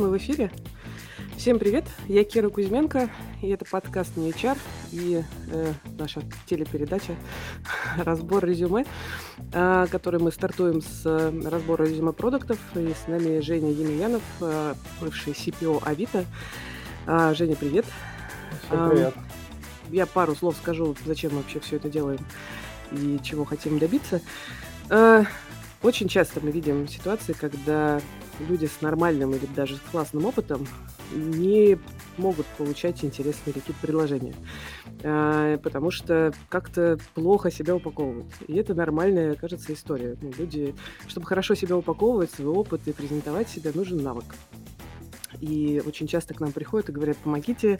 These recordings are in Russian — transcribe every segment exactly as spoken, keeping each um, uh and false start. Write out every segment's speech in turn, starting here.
Мы в эфире. Всем привет, я Кира Кузьменко, и это подкаст «Не эйч ар» и э, наша телепередача «Разбор резюме», э, который мы стартуем с э, разбора резюме продуктов. И с нами Женя Емельянов, э, бывший си пи о Авито. Э, Женя, привет. Всем привет. Э, я пару слов скажу, зачем мы вообще все это делаем и чего хотим добиться. Э, очень часто мы видим ситуации, когда люди с нормальным или даже с классным опытом не могут получать интересные какие-то предложения, потому что как-то плохо себя упаковывают. И это нормальная, кажется, история. Ну, люди, чтобы хорошо себя упаковывать, свой опыт и презентовать себя, нужен навык. И очень часто к нам приходят и говорят: помогите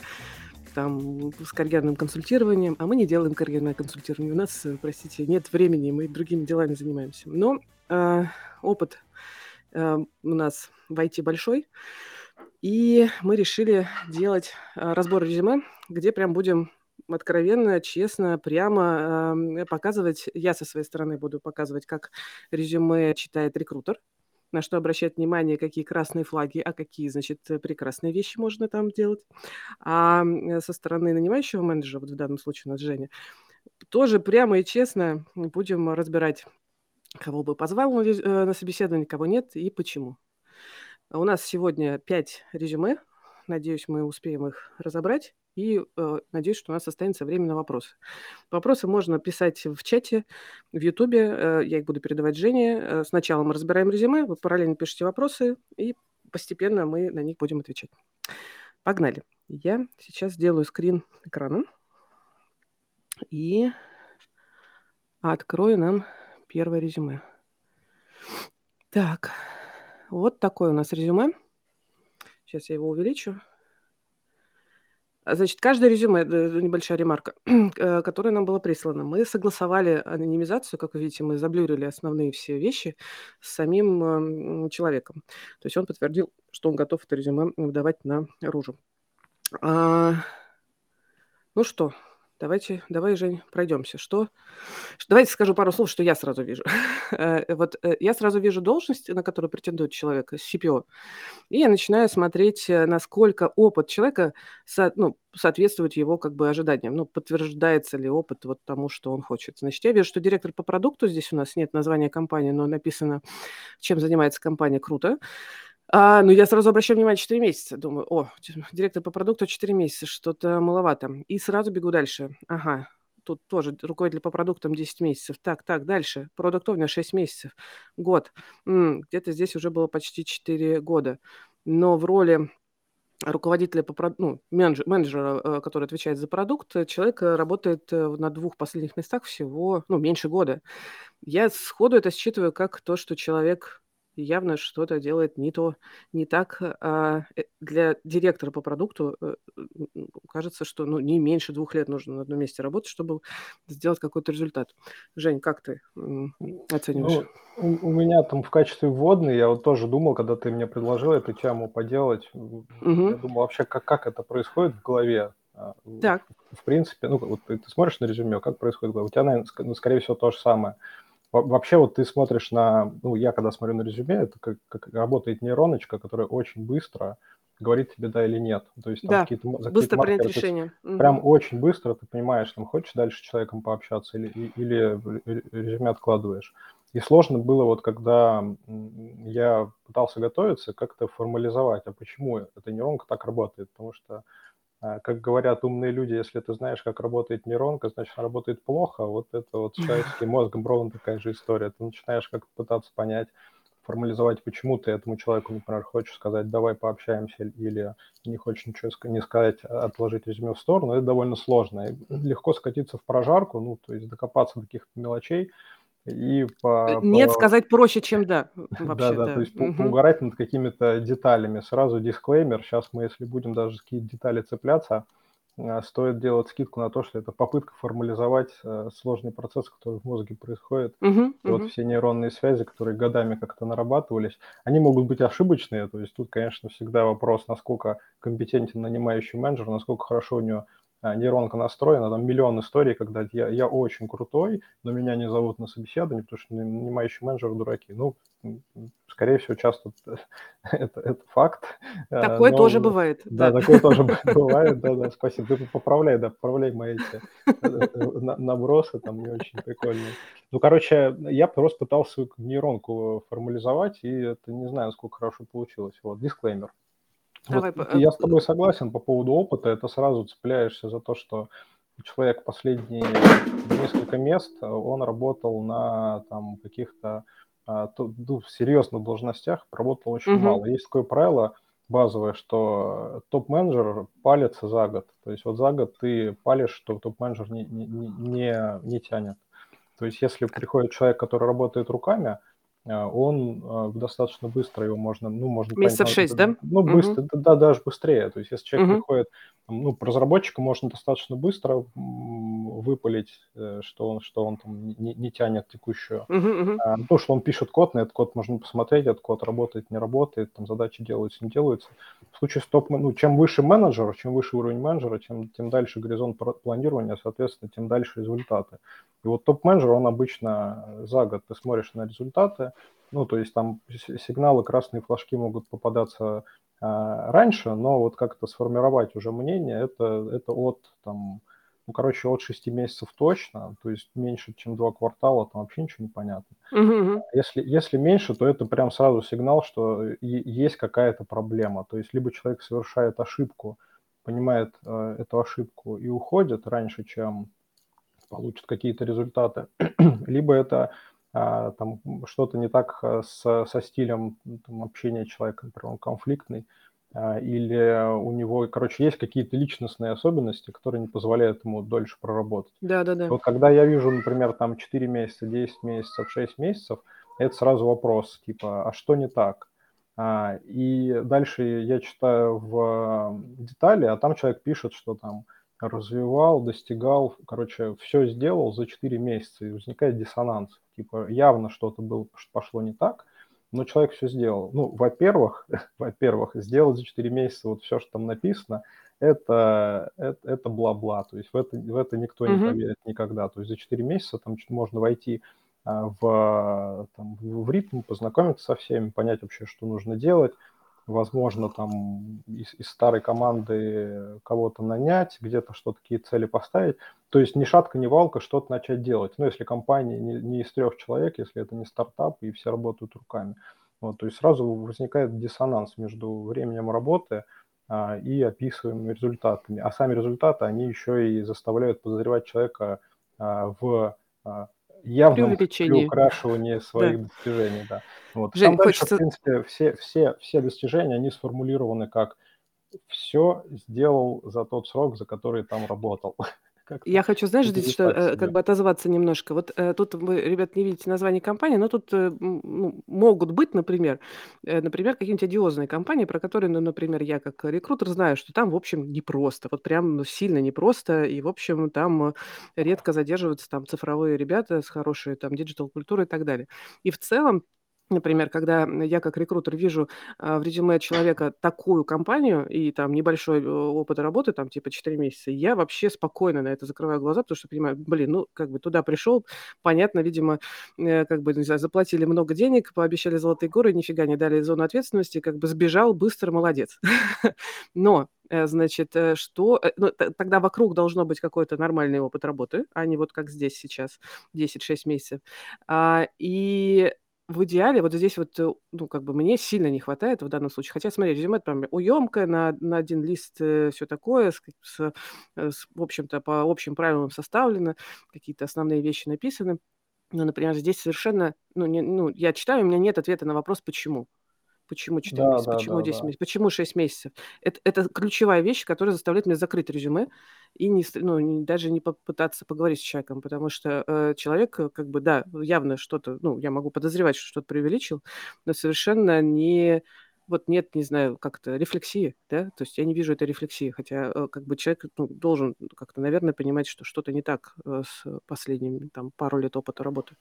там с карьерным консультированием. А мы не делаем карьерное консультирование. У нас, простите, нет времени, мы другими делами занимаемся. Но э, опыт э, у нас в ай ти большой. И мы решили делать а, разбор резюме, где прям будем откровенно, честно, прямо а, показывать. Я со своей стороны буду показывать, как резюме читает рекрутер, на что обращать внимание, какие красные флаги, а какие, значит, прекрасные вещи можно там делать. А со стороны нанимающего менеджера, вот в данном случае у нас Женя, тоже прямо и честно будем разбирать, кого бы позвал на собеседование, кого нет и почему. У нас сегодня пять резюме. Надеюсь, мы успеем их разобрать. И э, надеюсь, что у нас останется время на вопросы. Вопросы можно писать в чате, в Ютубе. Э, я их буду передавать Жене. Э, сначала мы разбираем резюме, вы параллельно пишите вопросы, и постепенно мы на них будем отвечать. Погнали. Я сейчас сделаю скрин экрана и открою нам первое резюме. Так. Вот такое у нас резюме. Сейчас я его увеличу. Значит, каждое резюме, небольшая ремарка, которое нам было прислано, мы согласовали анонимизацию, как вы видите, мы заблюрили основные все вещи с самим человеком. То есть он подтвердил, что он готов это резюме выдавать наружу. А, ну что, давайте, давай, Жень, пройдемся. Что? Давайте скажу пару слов, что я сразу вижу. Вот я сразу вижу должность, на которую претендует человек, си пи о, и я начинаю смотреть, насколько опыт человека со, ну, соответствует его как бы ожиданиям. Ну, подтверждается ли опыт вот тому, что он хочет. Значит, я вижу, что директор по продукту, здесь у нас нет названия компании, но написано, чем занимается компания, круто. А, ну, я сразу обращаю внимание, четыре месяца. Думаю, о, директор по продукту четыре месяца, что-то маловато. И сразу бегу дальше. Ага, тут тоже руководитель по продуктам десять месяцев. Так, так, дальше. Продукт овнер шесть месяцев. Год. М-м, где-то здесь уже было почти четыре года. Но в роли руководителя, по, ну, менеджер, менеджера, который отвечает за продукт, человек работает на двух последних местах всего, ну, меньше года. Я сходу это считываю как то, что человек явно что-то делает не то, не так. А для директора по продукту кажется, что ну, не меньше двух лет нужно на одном месте работать, чтобы сделать какой-то результат. Жень, как ты оцениваешь? Ну, у меня там в качестве вводной, я вот тоже думал, когда ты мне предложил эту тему поделать, угу. Я думал вообще, как, как это происходит в голове. Так. В принципе, ну вот ты, ты смотришь на резюме, как происходит в голове. У тебя, наверное, скорее всего, то же самое. Вообще вот ты смотришь на... Ну, я когда смотрю на резюме, это как, как работает нейроночка, которая очень быстро говорит тебе да или нет. То есть там да, какие-то, какие-то быстро принять решение. Угу. Прям очень быстро ты понимаешь, там, хочешь дальше с человеком пообщаться или, или резюме откладываешь. И сложно было вот, когда я пытался готовиться, как-то формализовать, а почему эта нейронка так работает. Потому что, как говорят умные люди, если ты знаешь, как работает нейронка, значит, она работает плохо. Вот это вот с человеческим мозгом ровно такая же история. Ты начинаешь как-то пытаться понять, формализовать, почему ты этому человеку, например, хочешь сказать, давай пообщаемся, или не хочешь ничего не сказать, отложить резюме в сторону. Это довольно сложно. И легко скатиться в прожарку, ну, то есть докопаться до каких-то мелочей. И по, Нет, по... сказать проще, чем да. Вообще, да, да, да, то есть угу. поугарать над какими-то деталями. Сразу дисклеймер. Сейчас мы, если будем даже за какие-то детали цепляться, стоит делать скидку на то, что это попытка формализовать сложный процесс, который в мозге происходит. Угу, и угу. вот все нейронные связи, которые годами как-то нарабатывались, они могут быть ошибочные. То есть тут, конечно, всегда вопрос, насколько компетентен нанимающий менеджер, насколько хорошо у него нейронка настроена, там миллион историй, когда я, я очень крутой, но меня не зовут на собеседование, потому что нанимающие менеджеры дураки. Ну, скорее всего, часто это, это факт. Такое но, тоже бывает. Да, да. такое тоже бывает, да, да, спасибо. Ты поправляй, да, поправляй мои эти набросы, там не очень прикольные. Ну, короче, я просто пытался нейронку формализовать, и это не знаю, насколько хорошо получилось. Вот, дисклеймер. Вот, Давай, я с тобой согласен по поводу опыта, это сразу цепляешься за то, что человек последние несколько мест, он работал на там, каких-то ну, серьезных должностях, работал очень угу. мало. Есть такое правило базовое, что топ-менеджер палится за год, то есть вот за год ты палишь, что топ-менеджер не, не, не, не тянет. То есть если приходит человек, который работает руками, он достаточно быстро его можно... ну можно Месяцев шесть, да? Ну, быстро, угу. да, даже быстрее. То есть, если человек угу. приходит... Ну, разработчика можно достаточно быстро выпалить, что он, что он там не, не тянет текущую. Угу, а, угу. То, что он пишет код, на этот код можно посмотреть, этот код работает, не работает, там задачи делаются, не делаются. В случае с топ-менеджером, ну, чем выше менеджер, чем выше уровень менеджера, тем, тем дальше горизонт планирования, соответственно, тем дальше результаты. И вот топ-менеджер, он обычно за год, ты смотришь на результаты, ну, то есть там сигналы, красные флажки могут попадаться а, раньше, но вот как-то сформировать уже мнение, это, это от, там, ну, короче, от шести месяцев точно, то есть меньше, чем два квартала, там вообще ничего не понятно. Mm-hmm. Если, если меньше, то это прям сразу сигнал, что есть какая-то проблема, то есть либо человек совершает ошибку, понимает э, эту ошибку и уходит раньше, чем получит какие-то результаты, либо это а, там что-то не так с, со стилем там, общения человека, например, он конфликтный, а, или у него, короче, есть какие-то личностные особенности, которые не позволяют ему дольше проработать. Да, да, да. Вот когда я вижу, например, там четыре месяца, десять месяцев, шесть месяцев, это сразу вопрос, типа, а что не так? А, и дальше я читаю в детали, а там человек пишет, что там развивал, достигал, короче, все сделал за четыре месяца, и возникает диссонанс. Типа явно что-то было, пошло не так, но человек все сделал. Ну, во-первых, во-первых, сделать за четыре месяца вот все, что там написано, это, это, это бла-бла, то есть в это, в это никто не поверит mm-hmm. никогда. То есть за четыре месяца там можно войти в, там, в ритм, познакомиться со всеми, понять вообще, что нужно делать, возможно, там из, из старой команды кого-то нанять, где-то что-то, какие цели поставить. То есть ни шатка, ни валка что-то начать делать. Ну, если компания не, не из трех человек, если это не стартап, и все работают руками. Вот, то есть сразу возникает диссонанс между временем работы а, и описываемыми результатами. А сами результаты, они еще и заставляют подозревать человека а, в... А, явном приукрашивании своих да. достижений. Да. Вот. Жень, там дальше, хочется... в принципе, все, все, все достижения, они сформулированы как «все сделал за тот срок, за который там работал». Как-то я хочу, знаешь, здесь что, как бы отозваться немножко. Вот э, тут вы, ребят, не видите название компании, но тут э, ну, могут быть, например, э, например, какие-нибудь одиозные компании, про которые, ну, например, я как рекрутер знаю, что там, в общем, непросто. Вот прям ну, сильно непросто. И, в общем, там редко задерживаются там цифровые ребята с хорошей там диджитал-культурой и так далее. И в целом, например, когда я как рекрутер вижу а, в резюме человека такую компанию и там небольшой опыт работы, там типа четыре месяца, я вообще спокойно на это закрываю глаза, потому что понимаю, блин, ну как бы туда пришел, понятно, видимо, э, как бы, не знаю, заплатили много денег, пообещали золотые горы, нифига не дали зону ответственности, как бы сбежал быстро, молодец. Но значит, что... Ну, т- тогда вокруг должно быть какой-то нормальный опыт работы, а не вот как здесь сейчас, десять-шесть месяцев. А, и... В идеале, вот здесь вот, ну, как бы мне сильно не хватает в данном случае. Хотя, смотри, резюме это прям уемкое, на, на один лист все такое, с, с, в общем-то, по общим правилам составлено, какие-то основные вещи написаны. Но, например, здесь совершенно, ну, не, ну я читаю, у меня нет ответа на вопрос «почему?». Почему четыре да, месяца, да, почему да, десять да. месяцев, почему шесть месяцев. Это, это ключевая вещь, которая заставляет меня закрыть резюме и не, ну, не, даже не попытаться поговорить с человеком, потому что э, человек, как бы, да, явно что-то, ну, я могу подозревать, что что-то преувеличил, но совершенно не... Вот нет, не знаю, как-то рефлексии, да, то есть я не вижу этой рефлексии, хотя как бы человек ну, должен как-то, наверное, понимать, что что-то не так с последними там пару лет опыта работы.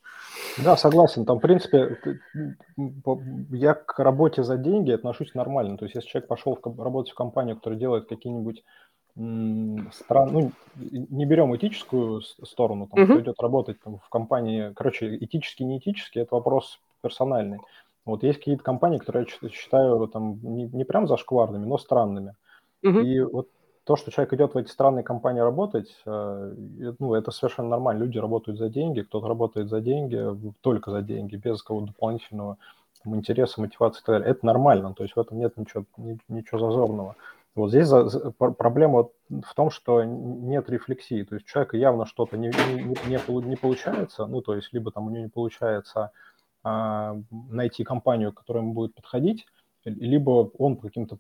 Да, согласен, там, в принципе, я к работе за деньги отношусь нормально, то есть если человек пошел в, работать в компанию, которая делает какие-нибудь стран, ну, не берем этическую сторону, там, кто идет работать там, в компании, короче, этически, не этически, это вопрос персональный. Вот есть какие-то компании, которые я считаю там не, не прям зашкварными, но странными. Uh-huh. И вот то, что человек идет в эти странные компании работать, ну, это совершенно нормально. Люди работают за деньги, кто-то работает за деньги, только за деньги, без какого-то дополнительного там, интереса, мотивации и так далее. Это нормально, то есть в этом нет ничего, ничего зазорного. Вот здесь за, за, проблема в том, что нет рефлексии, то есть у человека явно что-то не, не, не, не получается, ну, то есть либо там у него не получается а, найти компанию, которая ему будет подходить, либо он по каким-то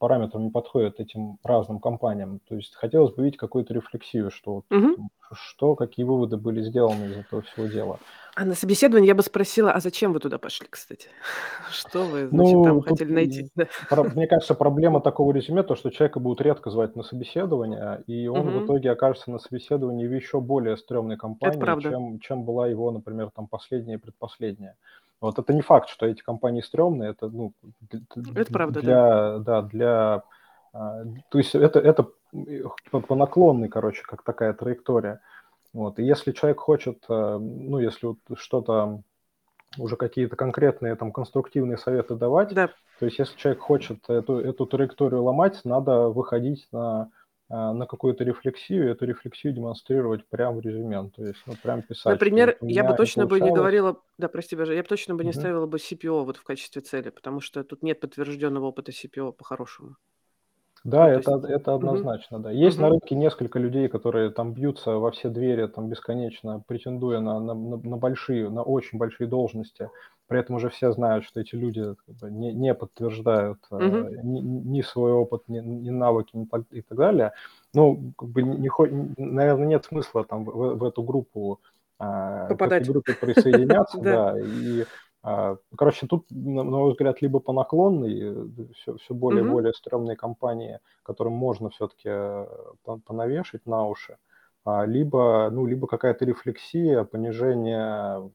параметрам не подходит этим разным компаниям. То есть хотелось бы видеть какую-то рефлексию, что, угу. что, какие выводы были сделаны из этого всего дела. А на собеседовании я бы спросила, а зачем вы туда пошли, кстати? Что вы, значит, ну, там хотели найти? Про, мне кажется, проблема такого резюме, то, что человека будут редко звать на собеседование, и он угу. в итоге окажется на собеседовании в еще более стрёмной компании, чем, чем была его, например, там последняя и предпоследняя. Вот это не факт, что эти компании стрёмные, это, ну, это правда, для, да. Да, для, то есть это, это по наклонной, короче, как такая траектория. Вот. И если человек хочет, ну, если вот что-то, уже какие-то конкретные там конструктивные советы давать, да. то есть если человек хочет эту, эту траекторию ломать, надо выходить на... на какую-то рефлексию, эту рефлексию демонстрировать прямо в резюме, то есть, ну, прям писать. Например, я бы точно бы не говорила, да, прости, Боже, я бы точно бы не ставила бы си пи о вот в качестве цели, потому что тут нет подтвержденного опыта си пи о по-хорошему. Да, ну, это, есть... это однозначно, mm-hmm. да. Есть mm-hmm. на рынке несколько людей, которые там бьются во все двери, там бесконечно претендуя на, на, на большие, на очень большие должности. При этом уже все знают, что эти люди не, не подтверждают mm-hmm. ни, ни свой опыт, ни, ни навыки ни, и так далее. Ну, как бы, не, наверное, нет смысла там в, в эту группу, попадать. К этой группе присоединяться, да, и... Короче, тут, на мой взгляд, либо по наклонной, все, все более и mm-hmm. более стрёмные компании, которым можно все-таки понавешать на уши, либо, ну, либо какая-то рефлексия, понижение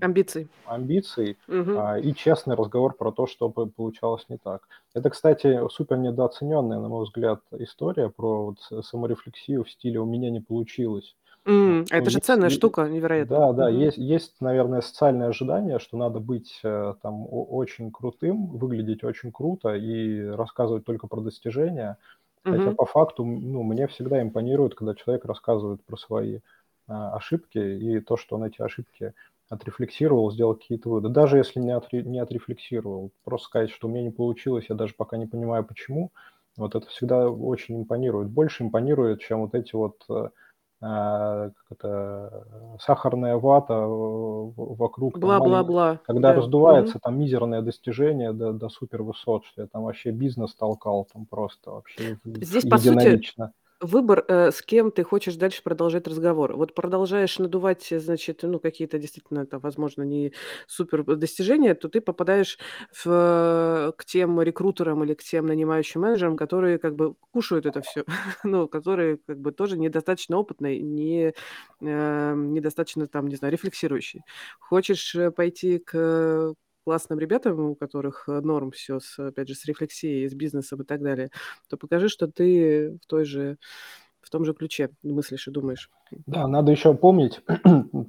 амбиций, амбиций mm-hmm. и честный разговор про то, что получалось не так. Это, кстати, супер недооцененная, на мой взгляд, история про вот саморефлексию в стиле «у меня не получилось». Mm, это есть, же ценная штука, невероятно. Да, да, mm-hmm. есть, есть, наверное, социальное ожидание, что надо быть там очень крутым, выглядеть очень круто и рассказывать только про достижения. Mm-hmm. Хотя по факту, ну, мне всегда импонирует, когда человек рассказывает про свои а, ошибки и то, что он эти ошибки отрефлексировал, сделал какие-то выводы. Даже если не, отре- не отрефлексировал, просто сказать, что у меня не получилось, я даже пока не понимаю, почему. Вот это всегда очень импонирует. Больше импонирует, чем вот эти вот... Как это, сахарная вата вокруг, бла-бла-бла, когда да. раздувается угу. там мизерное достижение до, до супервысот, что я там вообще бизнес толкал, там просто вообще здесь единолично. По сути выбор, с кем ты хочешь дальше продолжать разговор. Вот продолжаешь надувать, значит, ну какие-то действительно, там, возможно, не супер достижения, то ты попадаешь в, к тем рекрутерам или к тем нанимающим менеджерам, которые как бы кушают это все, ну, которые как бы тоже недостаточно опытные, не, э, недостаточно там, не знаю, рефлексирующие. Хочешь пойти к... классным ребятам, у которых норм все, с, опять же, с рефлексией, с бизнесом и так далее, то покажи, что ты в той же, в том же ключе мыслишь и думаешь. Да, надо еще помнить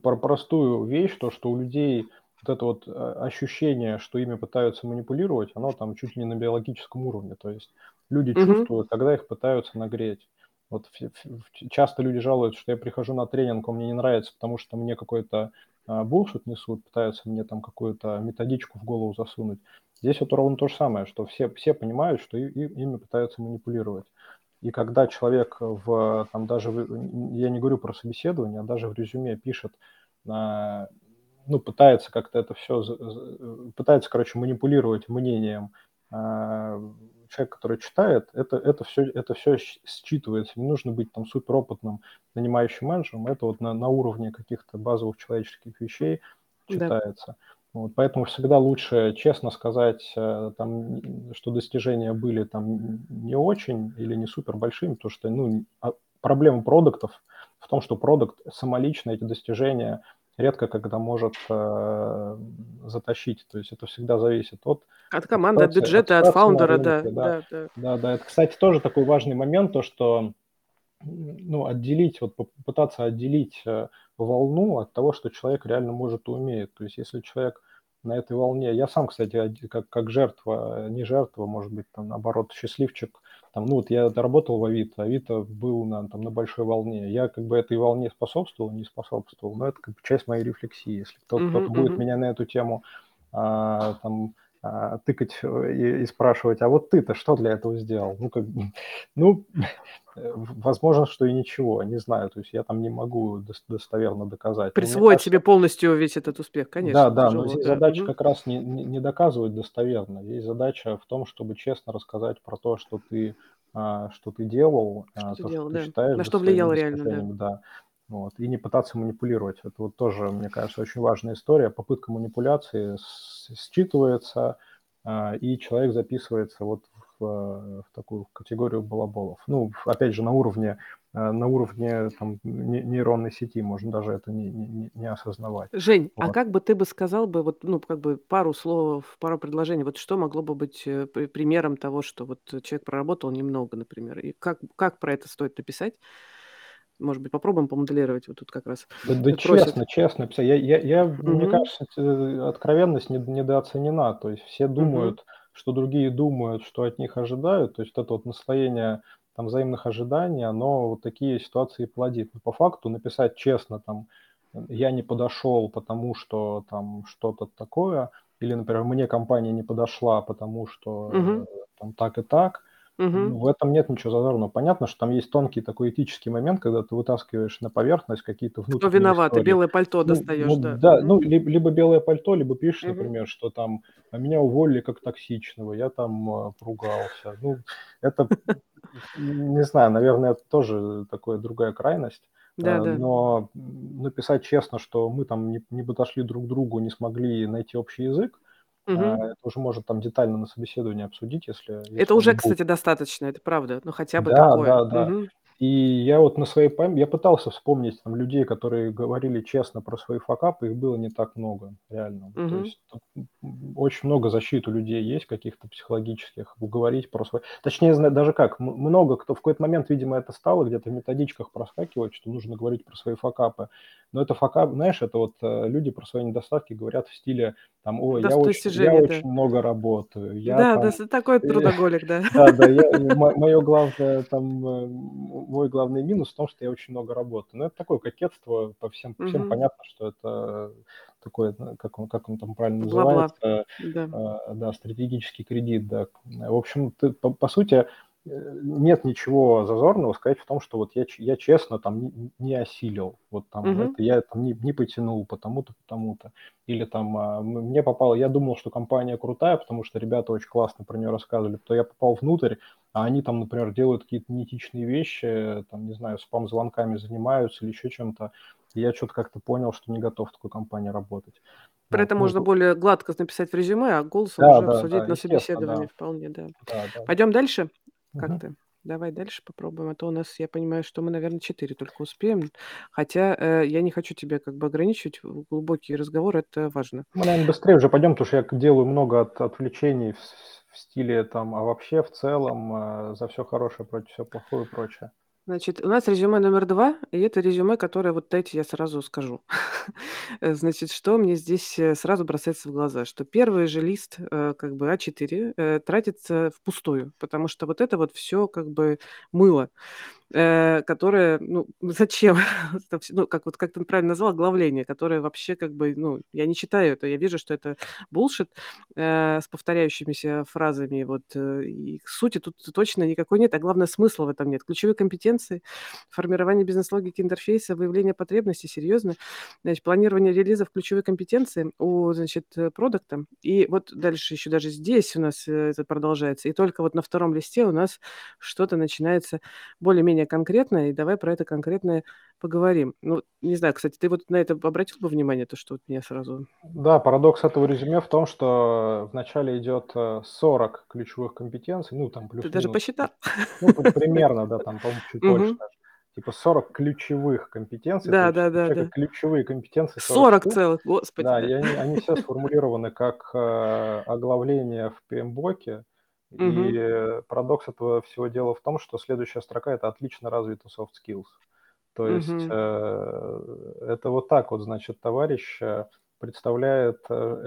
про простую вещь, то, что у людей вот это вот ощущение, что ими пытаются манипулировать, оно там чуть ли не на биологическом уровне, то есть люди угу. чувствуют, когда их пытаются нагреть. Вот часто люди жалуются, что я прихожу на тренинг, он мне не нравится, потому что мне какой-то булшит несут, пытаются мне там какую-то методичку в голову засунуть. Здесь вот ровно то же самое, что все, все понимают, что и, и, ими пытаются манипулировать. И когда человек в, там даже, в, я не говорю про собеседование, а даже в резюме пишет, ну, пытается как-то это все, пытается, короче, манипулировать мнением человек, который читает, это, это, все, это все считывается. Не нужно быть там суперопытным нанимающим менеджером. Это вот на, на уровне каких-то базовых человеческих вещей читается. Да. Вот, поэтому всегда лучше честно сказать, там, что достижения были там не очень или не супер большими, потому что ну, проблема продуктов в том, что продукт самолично эти достижения редко когда может э, затащить. То есть это всегда зависит от... От команды, от бюджета, от, от фаундера, рынке, да, да. Да, да. Да, да. Это, кстати, тоже такой важный момент, то, что ну, отделить, вот попытаться отделить волну от того, что человек реально может и умеет. То есть если человек на этой волне... Я сам, кстати, как, как жертва, не жертва, может быть, там, наоборот, счастливчик. Там, ну, вот я работал в Авито, Авито был на, там, на большой волне. Я как бы этой волне способствовал, не способствовал, но это как бы часть моей рефлексии. Если кто-то, mm-hmm, кто-то mm-hmm. будет меня на эту тему а, там, а, тыкать и, и спрашивать, а вот ты-то что для этого сделал? Ну, как бы, ну, возможно, что и ничего, не знаю, то есть я там не могу достоверно доказать. Присвоить кажется, себе полностью весь этот успех, конечно. Да, да, тяжело, но здесь да. задача mm-hmm. как раз не, не, не доказывать достоверно, есть задача в том, чтобы честно рассказать про то, что ты, а, что ты делал, что а, ты то, делал, что да. ты считаешь. На что влияло реально, да. да. Вот. И не пытаться манипулировать, это вот тоже, мне кажется, очень важная история, попытка манипуляции считывается, а, и человек записывается вот в в такую категорию балаболов. Ну, опять же, на уровне, на уровне там, нейронной сети можно даже это не, не, не осознавать. Жень, вот. А как бы ты бы сказал бы, вот, ну, как бы пару слов, пару предложений, вот что могло бы быть примером того, что вот человек проработал немного, например, и как, как про это стоит написать? Может быть, попробуем помоделировать вот тут как раз. Да, да честно, честно. Я, я, я, mm-hmm. Мне кажется, откровенность недооценена. То есть все думают, mm-hmm. что другие думают, что от них ожидают, то есть вот это вот наслоение там, взаимных ожиданий, оно вот такие ситуации плодит. Но по факту написать честно, там, я не подошел, потому что там что-то такое, или, например, мне компания не подошла, потому что uh-huh. там, так и так, uh-huh. ну, в этом нет ничего зазорного. Понятно, что там есть тонкий такой этический момент, когда ты вытаскиваешь на поверхность какие-то внутренние истории. Кто виноват, истории. Ты белое пальто достаешь, ну, ну, да. Да, uh-huh. ну, либо, либо белое пальто, либо пишешь, uh-huh. например, что там... А меня уволили как токсичного, я там э, поругался. Ну, это, не знаю, наверное, это тоже такая другая крайность. Да, э, да. Но написать честно, что мы там не, не подошли друг к другу, не смогли найти общий язык, угу. э, это уже можно там детально на собеседовании обсудить, если... если это уже, будет. Кстати, достаточно, это правда, ну хотя бы да, такое. Да, да, да. Угу. И я вот на своей памяти, я пытался вспомнить там, людей, которые говорили честно про свои факапы, их было не так много, реально. Mm-hmm. То есть очень много защит у людей есть, каких-то психологических, говорить про свои... Точнее, даже как, много кто, в какой-то момент, видимо, это стало, где-то в методичках проскакивать, что нужно говорить про свои факапы. Но это факап, знаешь, это вот люди про свои недостатки говорят в стиле, там, ой, да, я, очень, я да. очень много работаю. Я, да, там... да, такой трудоголик, да. Да, да, мое главное там... Мой главный минус в том, что я очень много работаю. Но это такое кокетство, по всем, по всем mm-hmm. понятно, что это такое, как он, как он там правильно Бла-бла. называется, да. Да, стратегический кредит. Да. В общем, ты, по, по сути, нет ничего зазорного сказать в том, что вот я, я честно там не осилил, вот там mm-hmm. это, я там не, не потянул потому-то, потому-то. Или там мне попало, я думал, что компания крутая, потому что ребята очень классно про нее рассказывали, то я попал внутрь, а они там, например, делают какие-то неэтичные вещи, там, не знаю, спам-звонками занимаются или еще чем-то. И я что-то как-то понял, что не готов в такой компании работать. При этом ну, можно ну, более гладко написать в резюме, а голосом да, уже да, обсудить да, на собеседовании да. вполне, да. да, да. Пойдем дальше? Как угу. ты? Давай дальше попробуем, а то у нас, я понимаю, что мы, наверное, четыре только успеем, хотя э, я не хочу тебя как бы ограничивать, глубокий разговор, это важно. Мы, наверное, быстрее уже пойдем, потому что я делаю много от, отвлечений в, в стиле там, а вообще в целом э, за все хорошее, против все плохое и прочее. Значит, у нас резюме номер два, и это резюме, которое, вот дайте я сразу скажу. Значит, что мне здесь сразу бросается в глаза, что первый же лист, как бы а четыре, тратится впустую, потому что вот это вот все как бы мыло, которое, ну, зачем? Ну, как вот как ты правильно назвал, оглавление, которое вообще как бы, ну, я не читаю это, я вижу, что это булшит с повторяющимися фразами, вот, и к сути тут точно никакой нет, а главное, смысла в этом нет. Ключевые компетенции, формирование бизнес-логики интерфейса, выявление потребностей, серьезно, значит, планирование релизов, ключевые компетенции у, значит, продукта. И вот дальше еще даже здесь у нас это продолжается. И только вот на втором листе у нас что-то начинается более-менее конкретное, и давай про это конкретное поговорим. Ну, не знаю, кстати, ты вот на это обратил бы внимание, то, что вот меня сразу... Да, парадокс этого резюме в том, что вначале идет сорок ключевых компетенций, ну, там плюс... Ты даже посчитал? Ну, примерно, да, там, по-моему, чуть больше даже. Типа сорок ключевых компетенций. Да, да, да, да. Ключевые компетенции. сорок, сорок целых, господи. Да, да. И они, они все сформулированы как э, оглавление в пи эм бок. И угу. парадокс этого всего дела в том, что следующая строка – это отлично развиты soft skills. То есть угу. э, это вот так вот, значит, товарищ представляет,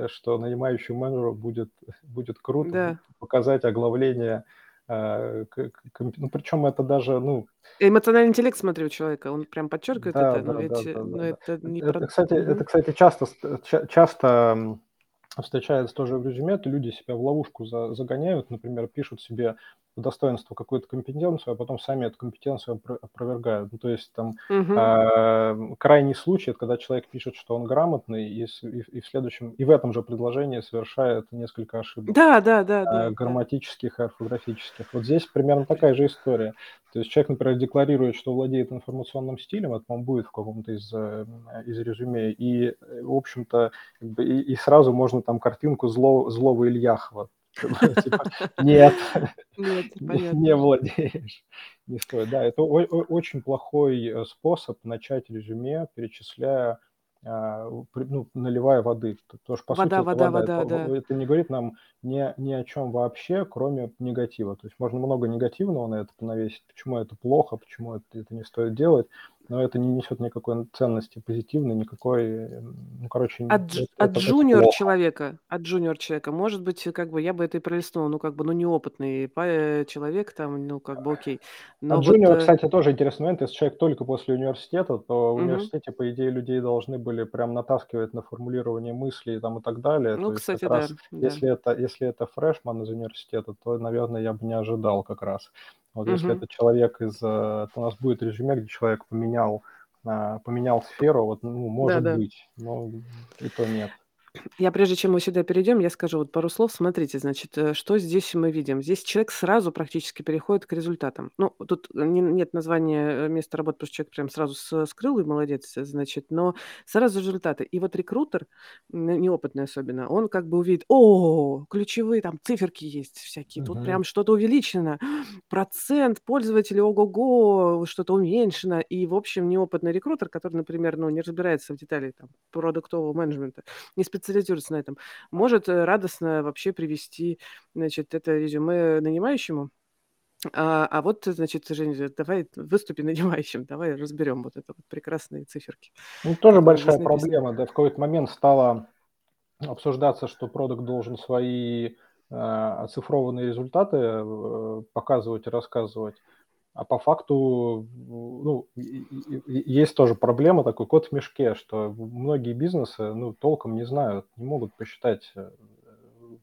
что нанимающему менеджеру будет, будет круто да. показать оглавление. К, к, ну, причем это даже, ну... Эмоциональный интеллект, смотри, у человека, он прям подчеркивает да, это, да, но, да, ведь, да, но да, это да. не... Это, кстати, mm-hmm. это, кстати часто, часто встречается тоже в резюме, то люди себя в ловушку за, загоняют, например, пишут себе по достоинству какую-то компетенцию, а потом сами эту компетенцию опровергают. Ну, то есть там mm-hmm. э, крайний случай, это когда человек пишет, что он грамотный, и, и, и в следующем, и в этом же предложении совершает несколько ошибок да, да, да, да, э, грамматических да. и орфографических. Вот здесь примерно такая же история. То есть человек, например, декларирует, что владеет информационным стилем, это он будет в каком-то из, из резюме, и, в общем-то, и, и сразу можно там картинку зло, злого Ильяхова. Нет, не владеешь. Не стоит. Да, это очень плохой способ начать резюме, перечисляя, наливая воды. Потому что, по сути, вода, вода, это не говорит нам ни о чем вообще, кроме негатива. То есть можно много негативного на это навесить, почему это плохо, почему это не стоит делать. Но это не несет никакой ценности позитивной, никакой, ну, короче... От, от джуниор-человека, от джуниор-человека, может быть, как бы я бы это и пролистнул, ну, как бы, ну, неопытный человек там, ну, как бы, окей. Но от вот... джуниора, кстати, тоже интересный момент, если человек только после университета, то в университете, угу. по идее, людей должны были прям натаскивать на формулирование мыслей там и так далее. Ну, то кстати, есть, да, раз, да. Если это, если это фрешман из университета, то, наверное, я бы не ожидал как раз. Вот если mm-hmm. это человек из... То у нас будет резюме, где человек поменял, поменял сферу, вот, ну, может да, да. быть, но и то нет. Я, прежде чем мы сюда перейдем, я скажу вот пару слов. Смотрите, значит, что здесь мы видим. Здесь человек сразу практически переходит к результатам. Ну, тут не, нет названия места работы, потому что человек прям сразу скрыл, и молодец, значит, но сразу результаты. И вот рекрутер, неопытный особенно, он как бы увидит, о, ключевые там циферки есть всякие, тут угу. прям что-то увеличено, процент пользователей, ого-го, что-то уменьшено. И, в общем, неопытный рекрутер, который, например, ну, не разбирается в деталях там продуктового менеджмента, не специализируется, специализируется на этом, может радостно вообще привести, значит, это резюме нанимающему. А, а вот, значит, Женя, давай выступи нанимающим, давай разберем вот это вот прекрасные циферки. Ну, тоже это большая проблема, да, в какой-то момент стало обсуждаться, что продукт должен свои э, оцифрованные результаты э, показывать и рассказывать. А по факту, ну, есть тоже проблема, такой кот в мешке, что многие бизнесы, ну, толком не знают, не могут посчитать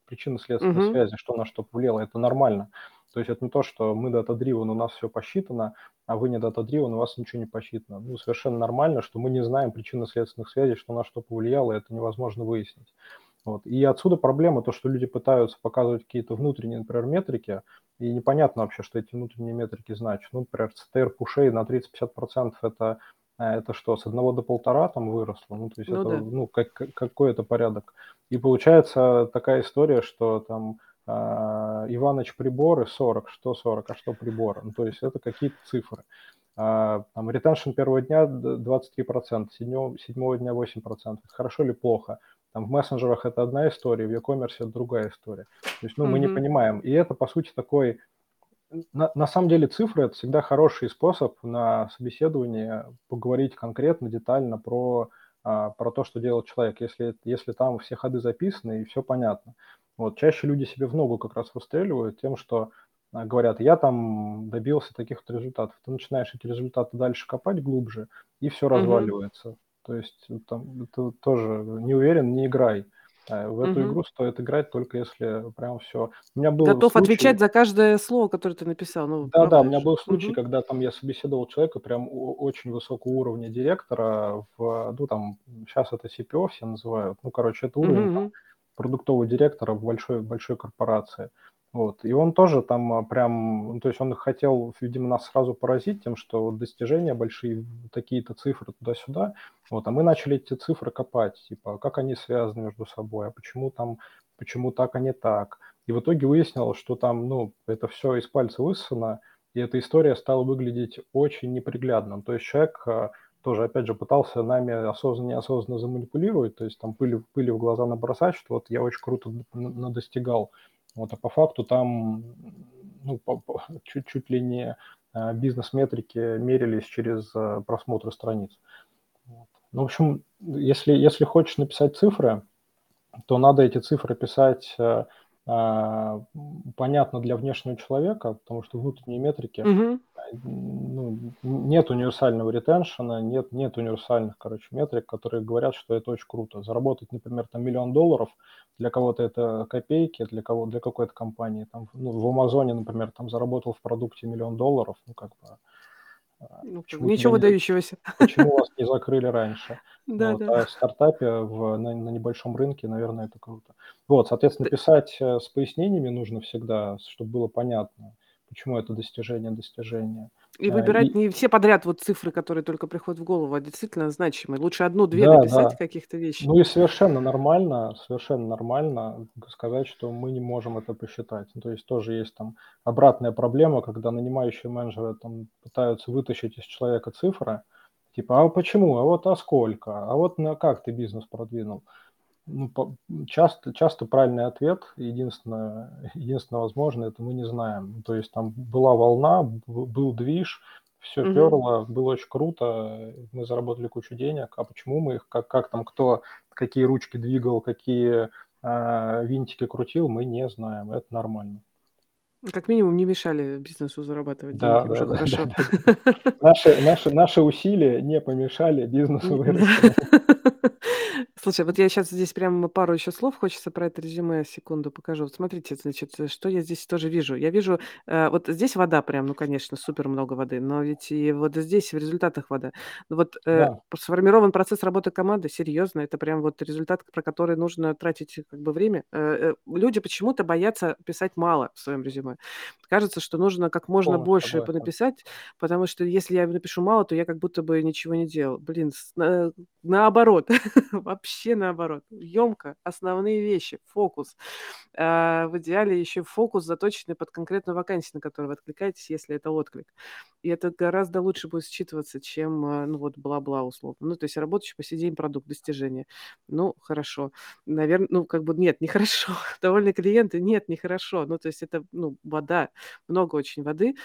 причинно-следственные mm-hmm. связи, что на что повлияло. Это нормально. То есть это не то, что мы дата-дривен, у нас все посчитано, а вы не дата-дривен, у вас ничего не посчитано. Ну, совершенно нормально, что мы не знаем причинно-следственных связей, что на что повлияло, это невозможно выяснить. Вот. И отсюда проблема, то, что люди пытаются показывать какие-то внутренние, например, метрики, и непонятно вообще, что эти внутренние метрики значат. Ну, например, си ти ар пушей на тридцать-пятьдесят процентов это, это что, с одного до полтора там выросло? Ну, то есть ну, это да. ну, как, какой-то порядок. И получается такая история, что там э, Иваныч приборы сорок, что сорок, а что приборы? Ну, то есть это какие-то цифры. Э, там, ретеншн первого дня двадцать три процента, седьмого, седьмого дня восемь процентов. Хорошо или плохо? Там, в мессенджерах это одна история, в e-commerce это другая история. То есть, ну, мы mm-hmm. не понимаем. И это, по сути, такой... На, на самом деле цифры – это всегда хороший способ на собеседовании поговорить конкретно, детально про, а, про то, что делает человек, если, если там все ходы записаны и все понятно. Вот, чаще люди себе в ногу как раз выстреливают тем, что а, говорят, я там добился таких вот результатов. Ты начинаешь эти результаты дальше копать глубже, и все mm-hmm. разваливается. То есть там, ты тоже не уверен, не играй. В эту угу. игру стоит играть только если прям все... У меня был Готов случай... отвечать за каждое слово, которое ты написал. Ну, да, да, у меня был случай, угу. когда там я собеседовал человека прям очень высокого уровня директора. В, ну, там, сейчас это си пи о все называют. Ну, короче, это уровень угу. там, продуктового директора в большой, большой корпорации. Вот. И он тоже там прям, то есть он хотел, видимо, нас сразу поразить тем, что вот достижения большие, такие-то цифры туда-сюда, вот, а мы начали эти цифры копать, типа, как они связаны между собой, а почему там, почему так, а не так. И в итоге выяснилось, что там, ну, это все из пальца высосано, и эта история стала выглядеть очень неприглядно. То есть человек тоже, опять же, пытался нами осознанно-неосознанно заманипулировать, то есть там пыли, пыли в глаза набросать, что вот я очень круто надостигал. Вот, а по факту там ну, по, по, чуть, чуть ли не бизнес-метрики мерились через просмотры страниц. Вот. Ну, в общем, если, если хочешь написать цифры, то надо эти цифры писать а, понятно для внешнего человека, потому что внутренние метрики, mm-hmm. ну, нет универсального ретеншена, нет, нет универсальных, короче, метрик, которые говорят, что это очень круто. Заработать, например, там миллион долларов, для кого-то это копейки, для, кого, для какой-то компании. Там, ну, в Амазоне, например, там заработал в продукте миллион долларов, ну, как бы... Ну, ничего выдающегося. Почему вас не закрыли раньше? Да, вот, да. А в стартапе в, на, на небольшом рынке, наверное, это круто. Вот, соответственно, писать с пояснениями нужно всегда, чтобы было понятно, почему это достижение, достижение. И выбирать и... не все подряд вот цифры, которые только приходят в голову, а действительно значимые. Лучше одну-две да, написать да. каких-то вещей. Ну и совершенно нормально, совершенно нормально сказать, что мы не можем это посчитать. Ну, то есть тоже есть там обратная проблема, когда нанимающие менеджеры там пытаются вытащить из человека цифры, типа, а почему, а вот а сколько, а вот на как ты бизнес продвинул. Ну, по, часто, часто правильный ответ, единственное, единственное возможное, это мы не знаем. То есть там была волна, б, был движ, все mm-hmm. перло, было очень круто, мы заработали кучу денег. А почему мы их, как, как там кто, какие ручки двигал, какие э, винтики крутил, мы не знаем. Это нормально. Как минимум не мешали бизнесу зарабатывать да, деньги, да, уже да, хорошо. Да, да. Наши, наши, наши усилия не помешали бизнесу вырасти. Слушай, вот я сейчас здесь прямо пару еще слов, хочется про это резюме секунду покажу. Вот смотрите, значит, что я здесь тоже вижу. Я вижу, э, вот здесь вода прям, ну, конечно, супер много воды, но ведь и вот здесь в результатах вода. Вот э, да. сформирован процесс работы команды, серьезно, это прям вот результат, про который нужно тратить как бы время. Э, люди почему-то боятся писать мало в своем резюме. Кажется, что нужно как можно Помощь, больше давай, понаписать, да. потому что если я напишу мало, то я как будто бы ничего не делал. Блин, с, э, наоборот, вообще наоборот. Емко, основные вещи, фокус. Э, в идеале еще фокус, заточенный под конкретную вакансию, на которую вы откликаетесь, если это отклик. И это гораздо лучше будет считываться, чем, ну, вот, бла-бла, условно. Ну, то есть работающий по сей день продукт, достижение. Ну, хорошо. Наверное, ну, как бы, нет, нехорошо. Довольные клиенты, нет, нехорошо. Ну, то есть это, ну, вода, много очень воды.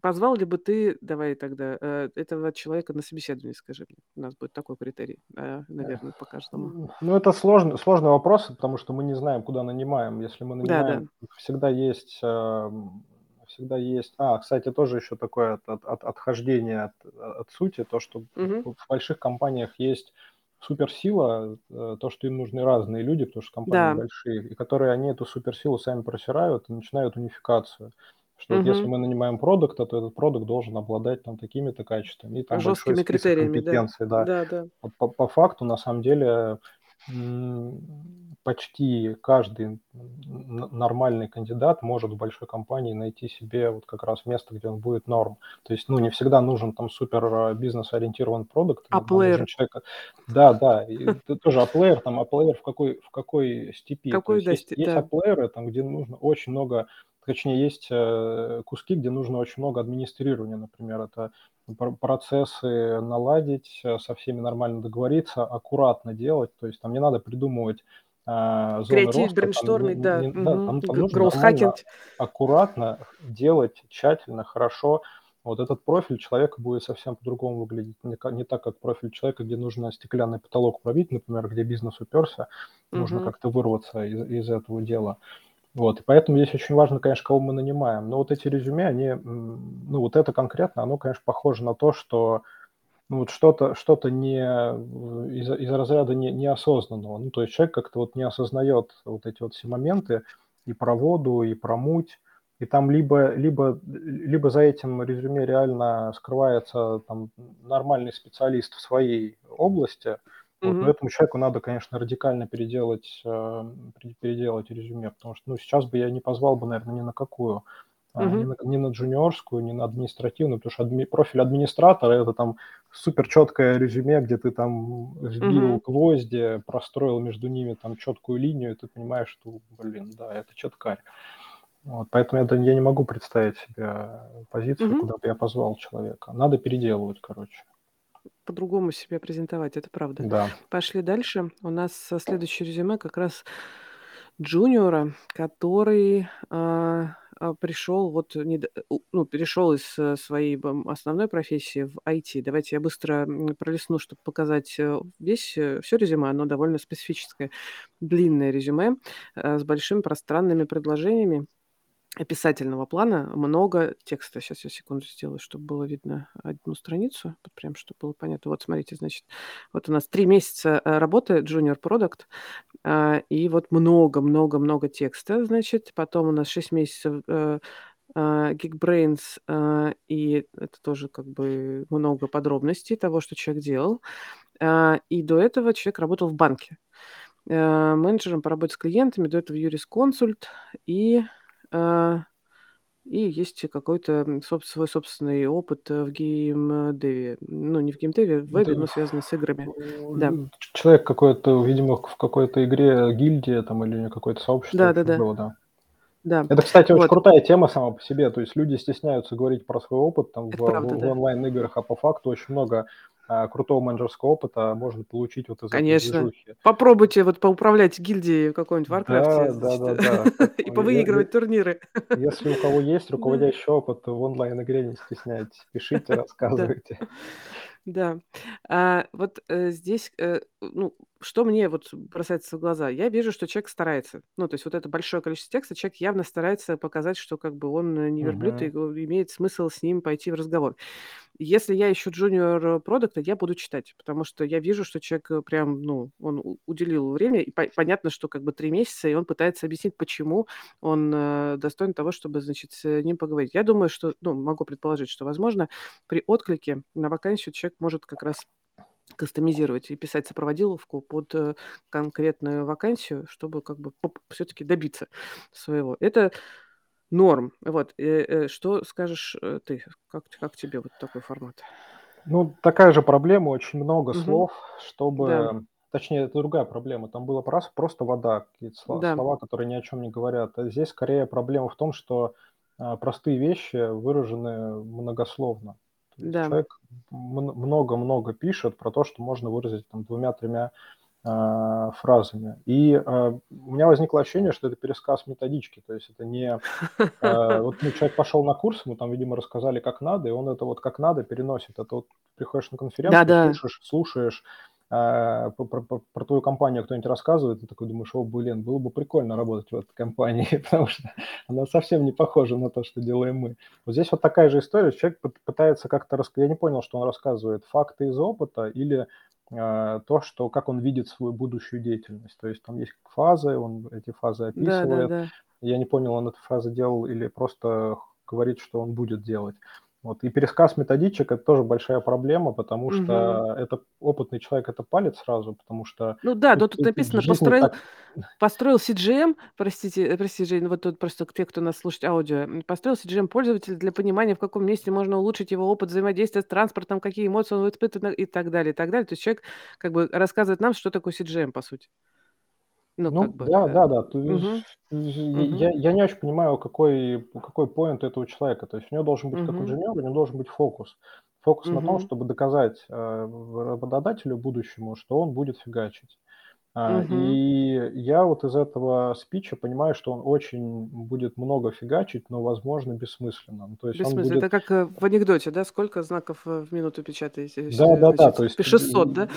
Позвал ли бы ты, давай тогда, этого человека на собеседование, скажи мне. У нас будет такой критерий, наверное, по каждому. Ну, это сложный, сложный вопрос, потому что мы не знаем, куда нанимаем. Если мы нанимаем, да, да. всегда есть... Всегда есть... А, кстати, тоже еще такое от, от, отхождение от, от сути, то, что угу. в больших компаниях есть суперсила, то, что им нужны разные люди, потому что компании да. большие, и которые они эту суперсилу сами просирают и начинают унификацию. Что угу. если мы нанимаем продукта, то этот продукт должен обладать там такими-то качествами. И там жесткими критериями, компетенции, да. да. да, да. По, по факту, на самом деле... почти каждый нормальный кандидат может в большой компании найти себе вот как раз место, где он будет норм. То есть, ну, не всегда нужен там супер бизнес-ориентированный продукт. Аплеер. Человек... Да, да, и тоже аплеер, там аплеер в какой, в какой степи. Какой есть, да, есть, да. есть аплееры, там, где нужно очень много, точнее, есть куски, где нужно очень много администрирования, например, это... процессы наладить, со всеми нормально договориться, аккуратно делать, то есть там не надо придумывать э, зоны роста. Креатив, брейнштормить, да. да угу. там, там нужно аккуратно делать, тщательно, хорошо. Вот этот профиль человека будет совсем по-другому выглядеть, не так, как профиль человека, где нужно стеклянный потолок пробить, например, где бизнес уперся, угу. нужно как-то вырваться из, из этого дела. Вот, и поэтому здесь очень важно, конечно, кого мы нанимаем. Но вот эти резюме, они, ну, вот это конкретно, оно, конечно, похоже на то, что, ну, вот что-то, что-то не из, из разряда не, неосознанного. Ну, то есть человек как-то вот не осознает вот эти вот все моменты и про воду, и про муть. И там либо, либо, либо за этим резюме реально скрывается там нормальный специалист в своей области. Вот, но этому человеку надо, конечно, радикально переделать, переделать резюме, потому что, ну, сейчас бы я не позвал бы, наверное, ни на какую, uh-huh. ни, на, ни на джуниорскую, ни на административную, потому что адми, профиль администратора – это там суперчеткое резюме, где ты там сбил uh-huh. гвозди, простроил между ними там четкую линию, и ты понимаешь, что, блин, да, это четкарь. Вот, поэтому я, я не могу представить себе позицию, mm-hmm. куда бы я позвал человека. Надо переделывать, короче. По-другому себя презентовать, это правда. Да. Пошли дальше. У нас следующее резюме как раз джуниора, который э, пришел, вот, не, ну, перешел из своей основной профессии в ай ти. Давайте я быстро пролистну, чтобы показать. Здесь все резюме, оно довольно специфическое. Длинное резюме э, с большими пространными предложениями. Описательного плана, много текста. Сейчас я секунду сделаю, чтобы было видно одну страницу, прям чтобы было понятно. Вот, смотрите, значит, вот у нас три месяца работы, junior product, и вот много-много-много текста, значит. Потом у нас шесть месяцев Geekbrains, и это тоже как бы много подробностей того, что человек делал. И до этого человек работал в банке. Менеджером по работе с клиентами, до этого юрисконсульт, и... и есть какой-то свой собственный опыт в геймдеве. Ну, не в геймдеве, в вебе, да. Но связанный с играми. Да. Человек какой-то, видимо, в какой-то игре гильдии там, или какое-то сообщество. Да, да, да. Было, да. Да. Это, кстати, вот. Очень крутая тема сама по себе. То есть люди стесняются говорить про свой опыт там, в, правда, в, да. в онлайн-играх, а по факту очень много... крутого менеджерского опыта можно получить вот из конечно. Этой движухи. Конечно. Попробуйте вот поуправлять гильдией какой-нибудь Варкрафте. Да, да, да, да. И повыигрывать турниры. Если у кого есть руководящий опыт в онлайн-игре, не стесняйтесь, пишите, рассказывайте. Да. А, вот э, здесь, э, ну, что мне вот бросается в глаза? Я вижу, что человек старается. Ну, то есть вот это большое количество текста, человек явно старается показать, что как бы он не верблюд, uh-huh. и имеет смысл с ним пойти в разговор. Если я ищу джуниор-продукта, я буду читать, потому что я вижу, что человек прям, ну, он уделил время, и по- понятно, что как бы три месяца, и он пытается объяснить, почему он э, достоин того, чтобы, значит, с ним поговорить. Я думаю, что, ну, могу предположить, что, возможно, при отклике на вакансию человек может как раз кастомизировать и писать сопроводиловку под конкретную вакансию, чтобы как бы все-таки добиться своего. Это норм. Вот. Что скажешь ты? Как, как тебе вот такой формат? Ну, такая же проблема. Очень много угу. слов, чтобы... Да. Точнее, это другая проблема. Там было просто вода, какие-то слова, да. слова, которые ни о чем не говорят. А здесь скорее проблема в том, что простые вещи выражены многословно. Да. Человек много-много пишет про то, что можно выразить там, двумя-тремя э, фразами. И э, у меня возникло ощущение, что это пересказ методички. То есть это не... Э, вот ну, человек пошел на курс, ему там, видимо, рассказали, как надо, и он это вот как надо переносит. Это вот приходишь на конференцию, да, слушаешь, да. слушаешь э, про, про, про твою компанию кто-нибудь рассказывает, и такой думаешь, о, блин, было бы прикольно работать в этой компании, потому что она совсем не похожа на то, что делаем мы. Вот здесь вот такая же история. Человек пытается как-то рассказать. Я не понял, что он рассказывает. Факты из опыта или э, то, что, как он видит свою будущую деятельность. То есть там есть фазы, он эти фазы описывает. Да, да, да. Я не понял, он эту фразу делал или просто говорит, что он будет делать. Вот. И пересказ методичек – это тоже большая проблема, потому угу. что это, опытный человек это палит сразу, потому что… Ну да, тут написано «построил, так... построил си джи эм», простите, простите, Жень, вот тут просто те, кто нас слушает аудио, «построил си джи эм пользователя для понимания, в каком месте можно улучшить его опыт взаимодействия с транспортом, какие эмоции он испытывает и так далее, и так далее». То есть человек как бы рассказывает нам, что такое си джи эм, по сути. Ну, ну как бы, да, да, да. да. Угу. Я, я не очень понимаю, какой, какой поинт этого человека. То есть у него должен быть, угу. как инженер, у него должен быть фокус. Фокус угу. на том, чтобы доказать работодателю будущему, что он будет фигачить. Угу. И я вот из этого спича понимаю, что он очень будет много фигачить, но, возможно, бессмысленно. То есть бессмысленно. Он будет... Это как в анекдоте, да? Сколько знаков в минуту печатаете? Да, да, да. То есть шестьсот, да?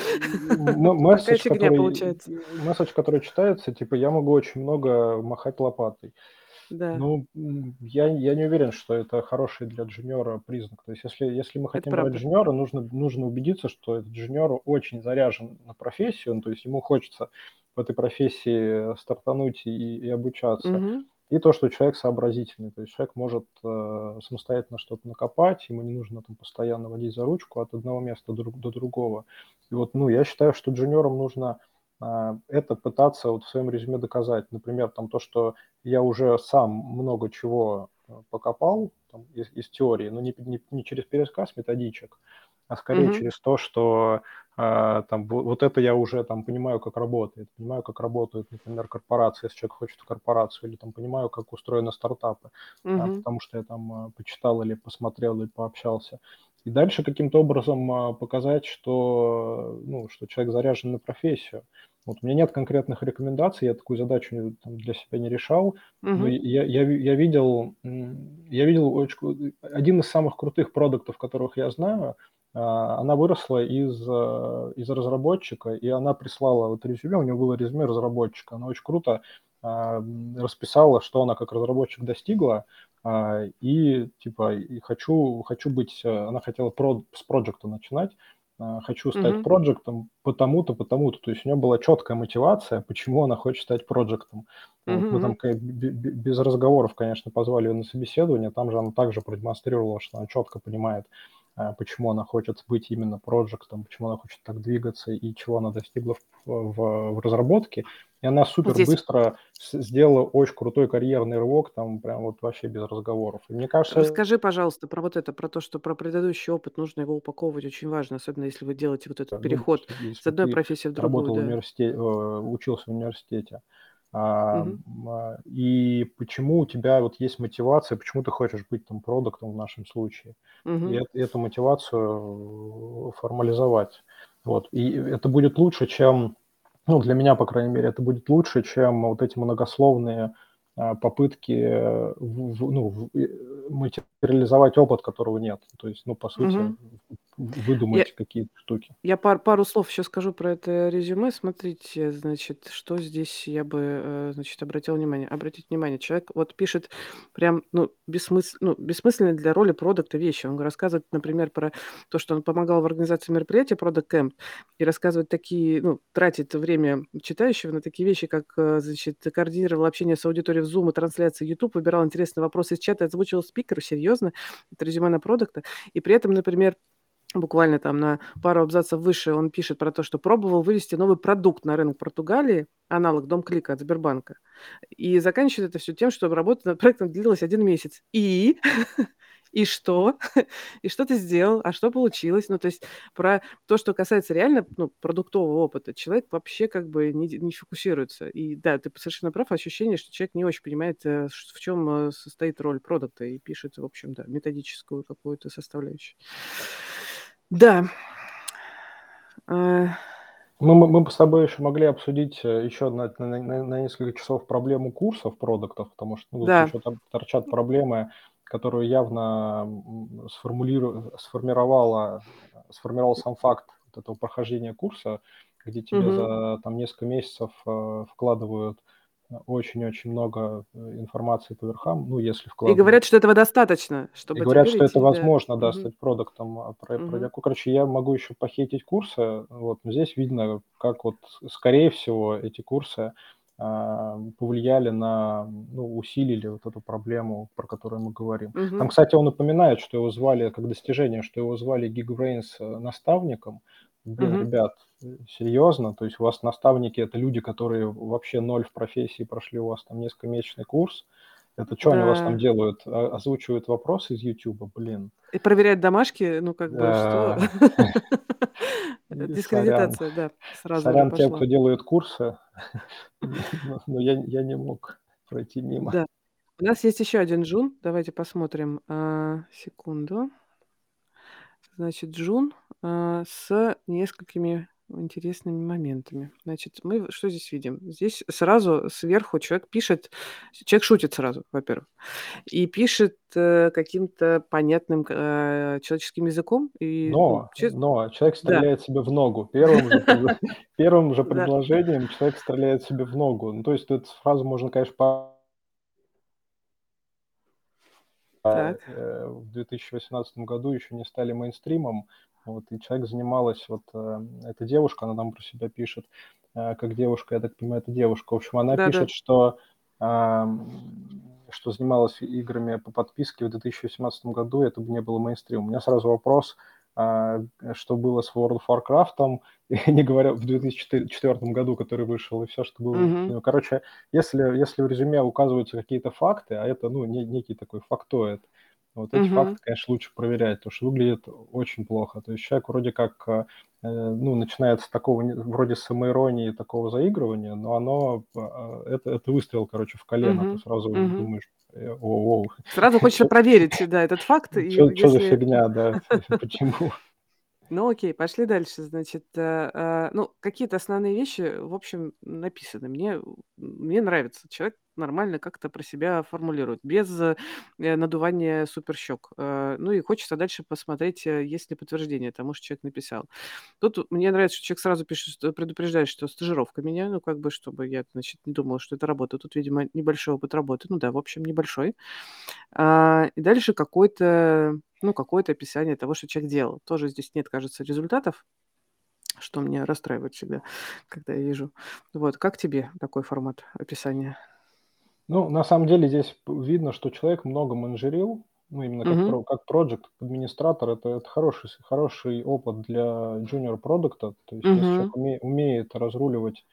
Месседж, который... месседж, который читается, типа, я могу очень много махать лопатой. Да. Ну, я, я не уверен, что это хороший для джуниора признак. То есть, если, если мы хотим брать джуниора, нужно, нужно убедиться, что этот джуниор очень заряжен на профессию, ну, то есть ему хочется в этой профессии стартануть и, и обучаться. Угу. И то, что человек сообразительный. То есть человек может э, самостоятельно что-то накопать, ему не нужно там постоянно водить за ручку от одного места до, до другого. И вот, ну, я считаю, что джуниорам нужно... это пытаться вот в своем резюме доказать. Например, там то, что я уже сам много чего покопал там, из, из теории, но не, не, не через пересказ методичек, а скорее mm-hmm. через то, что а, там, вот это я уже там, понимаю, как работает, понимаю, как работают, например, корпорации, если человек хочет в корпорацию, или там, понимаю, как устроены стартапы, mm-hmm. да, потому что я там почитал или посмотрел, или пообщался. И дальше каким-то образом показать, что, ну, что человек заряжен на профессию. Вот у меня нет конкретных рекомендаций, я такую задачу там, для себя не решал, uh-huh. но я, я, я видел, я видел очень, один из самых крутых продуктов, которых я знаю, она выросла из, из разработчика, и она прислала вот резюме, у нее было резюме разработчика, она очень круто расписала, что она как разработчик достигла, и типа и хочу, хочу быть, она хотела про, с проджекта начинать, хочу стать проджектом mm-hmm. потому-то, потому-то. То есть у нее была четкая мотивация, почему она хочет стать проджектом. Mm-hmm. Мы там без разговоров, конечно, позвали ее на собеседование, там же она также продемонстрировала, что она четко понимает, почему она хочет быть именно проджектом, почему она хочет так двигаться и чего она достигла в, в, в разработке. И она супер быстро сделала очень крутой карьерный рывок, там прям вот вообще без разговоров. И мне кажется... Расскажи, пожалуйста, про вот это, про то, что про предыдущий опыт нужно его упаковывать очень важно, особенно если вы делаете вот этот да, переход ну, с одной профессии в другую. Работал да. в университете, учился в университете. Uh-huh. И почему у тебя вот есть мотивация, почему ты хочешь быть там продуктом в нашем случае, uh-huh. и эту мотивацию формализовать. Вот. И это будет лучше, чем, ну, для меня, по крайней мере, это будет лучше, чем вот эти многословные попытки в, ну, материализовать опыт, которого нет. То есть, ну, по сути, uh-huh. выдумать я, какие-то штуки. Я пар, пару слов еще скажу про это резюме. Смотрите, значит, что здесь я бы, значит, обратил внимание. Обратите внимание, человек вот пишет прям, ну, бессмыс... ну бессмысленные для роли продукта вещи. Он рассказывает, например, про то, что он помогал в организации мероприятия Product Camp, и рассказывает такие, ну, тратит время читающего на такие вещи, как, значит, координировал общение с аудиторией в Zoom и трансляции YouTube, выбирал интересные вопросы из чата, озвучивал спикеру, серьезно, это резюме на продукта, и при этом, например, буквально там на пару абзацев выше он пишет про то, что пробовал вывести новый продукт на рынок Португалии, аналог Дом Клика от Сбербанка, и заканчивает это все тем, что работа над проектом длилась один месяц. И... И что? И что ты сделал? А что получилось? Ну, то есть про то, что касается реально, ну, продуктового опыта, человек вообще как бы не, не фокусируется. И да, ты совершенно прав, ощущение, что человек не очень понимает, в чем состоит роль продукта, и пишет, в общем, да, методическую какую-то составляющую. Да. Мы, мы, мы с тобой еще могли обсудить еще на, на, на несколько часов проблему курсов продуктов, потому что ну, да. еще там торчат проблемы, которую явно сформировала, сформировал сам факт вот этого прохождения курса, где тебе mm-hmm. за там, несколько месяцев э, вкладывают очень-очень много информации по верхам, ну, если вкладывают. И говорят, что этого достаточно, чтобы... И говорят, что идти, это да. возможно, да, mm-hmm. стать продуктом. Mm-hmm. Короче, я могу еще похитить курсы, вот, но здесь видно, как вот, скорее всего, эти курсы... повлияли на, ну, усилили вот эту проблему, про которую мы говорим. Угу. Там, кстати, он упоминает, что его звали, как достижение, что его звали Geekbrains наставником. Блин, угу. ребят, серьезно, то есть у вас наставники – это люди, которые вообще ноль в профессии прошли, у вас там несколько-месячный курс. Это что да. они у вас там делают? Озвучивают вопросы из YouTube, блин. И проверяют домашки, ну, как бы, что... Дискредитация, да, сразу же пошла. Сорян тем, кто делает курсы, но я не мог пройти мимо. Да. У нас есть еще один Джун, давайте посмотрим, секунду. Значит, Джун с несколькими... интересными моментами. Значит, мы что здесь видим? Здесь сразу сверху человек пишет, человек шутит сразу, во-первых, и пишет э, каким-то понятным э, человеческим языком. И, но, ну, че... но человек стреляет да. себе в ногу. Первым же, первым же предложением человек стреляет себе в ногу. Ну, то есть эту фразу можно, конечно, в две тысячи восемнадцатом году еще не стали мейнстримом. Вот, и человек занималась, вот э, эта девушка, она там про себя пишет, э, как девушка, я так понимаю, это девушка. В общем, она да, пишет, да. что, э, что занималась играми по подписке в две тысячи восемнадцатом году, это бы не было мейнстримом. У меня сразу вопрос, э, что было с World of Warcraft, не говоря в две тысячи четвёртом году, который вышел, и все, что было. Mm-hmm. Короче, если, если в резюме указываются какие-то факты, а это, ну, не, некий такой фактоид, вот эти uh-huh. факты, конечно, лучше проверять, потому что выглядит очень плохо. То есть человек вроде как ну, начинает с такого вроде самоиронии, такого заигрывания, но оно, это, это выстрел, короче, в колено, uh-huh. ты сразу uh-huh. думаешь, о-о-о. Сразу хочешь проверить, да, этот факт. Что за фигня, да, почему? Ну, окей, пошли дальше, значит. Ну, какие-то основные вещи, в общем, написаны. Мне, мне нравится. Человек нормально как-то про себя формулирует, без надувания суперщек. Ну, и хочется дальше посмотреть, есть ли подтверждение тому, что человек написал. Тут мне нравится, что человек сразу пишет, предупреждает, что стажировка меня, ну, как бы, чтобы я, значит, не думала, что это работа. Тут, видимо, небольшой опыт работы. Ну, да, в общем, небольшой. И дальше какой-то... ну, какое-то описание того, что человек делал. Тоже здесь нет, кажется, результатов, что меня расстраивает всегда, когда я вижу. Вот, как тебе такой формат описания? Ну, на самом деле здесь видно, что человек много менеджерил, ну, именно uh-huh. как проджект-администратор, это, это хороший, хороший опыт для джуниор-продукта, то есть uh-huh. если человек уме, умеет разруливать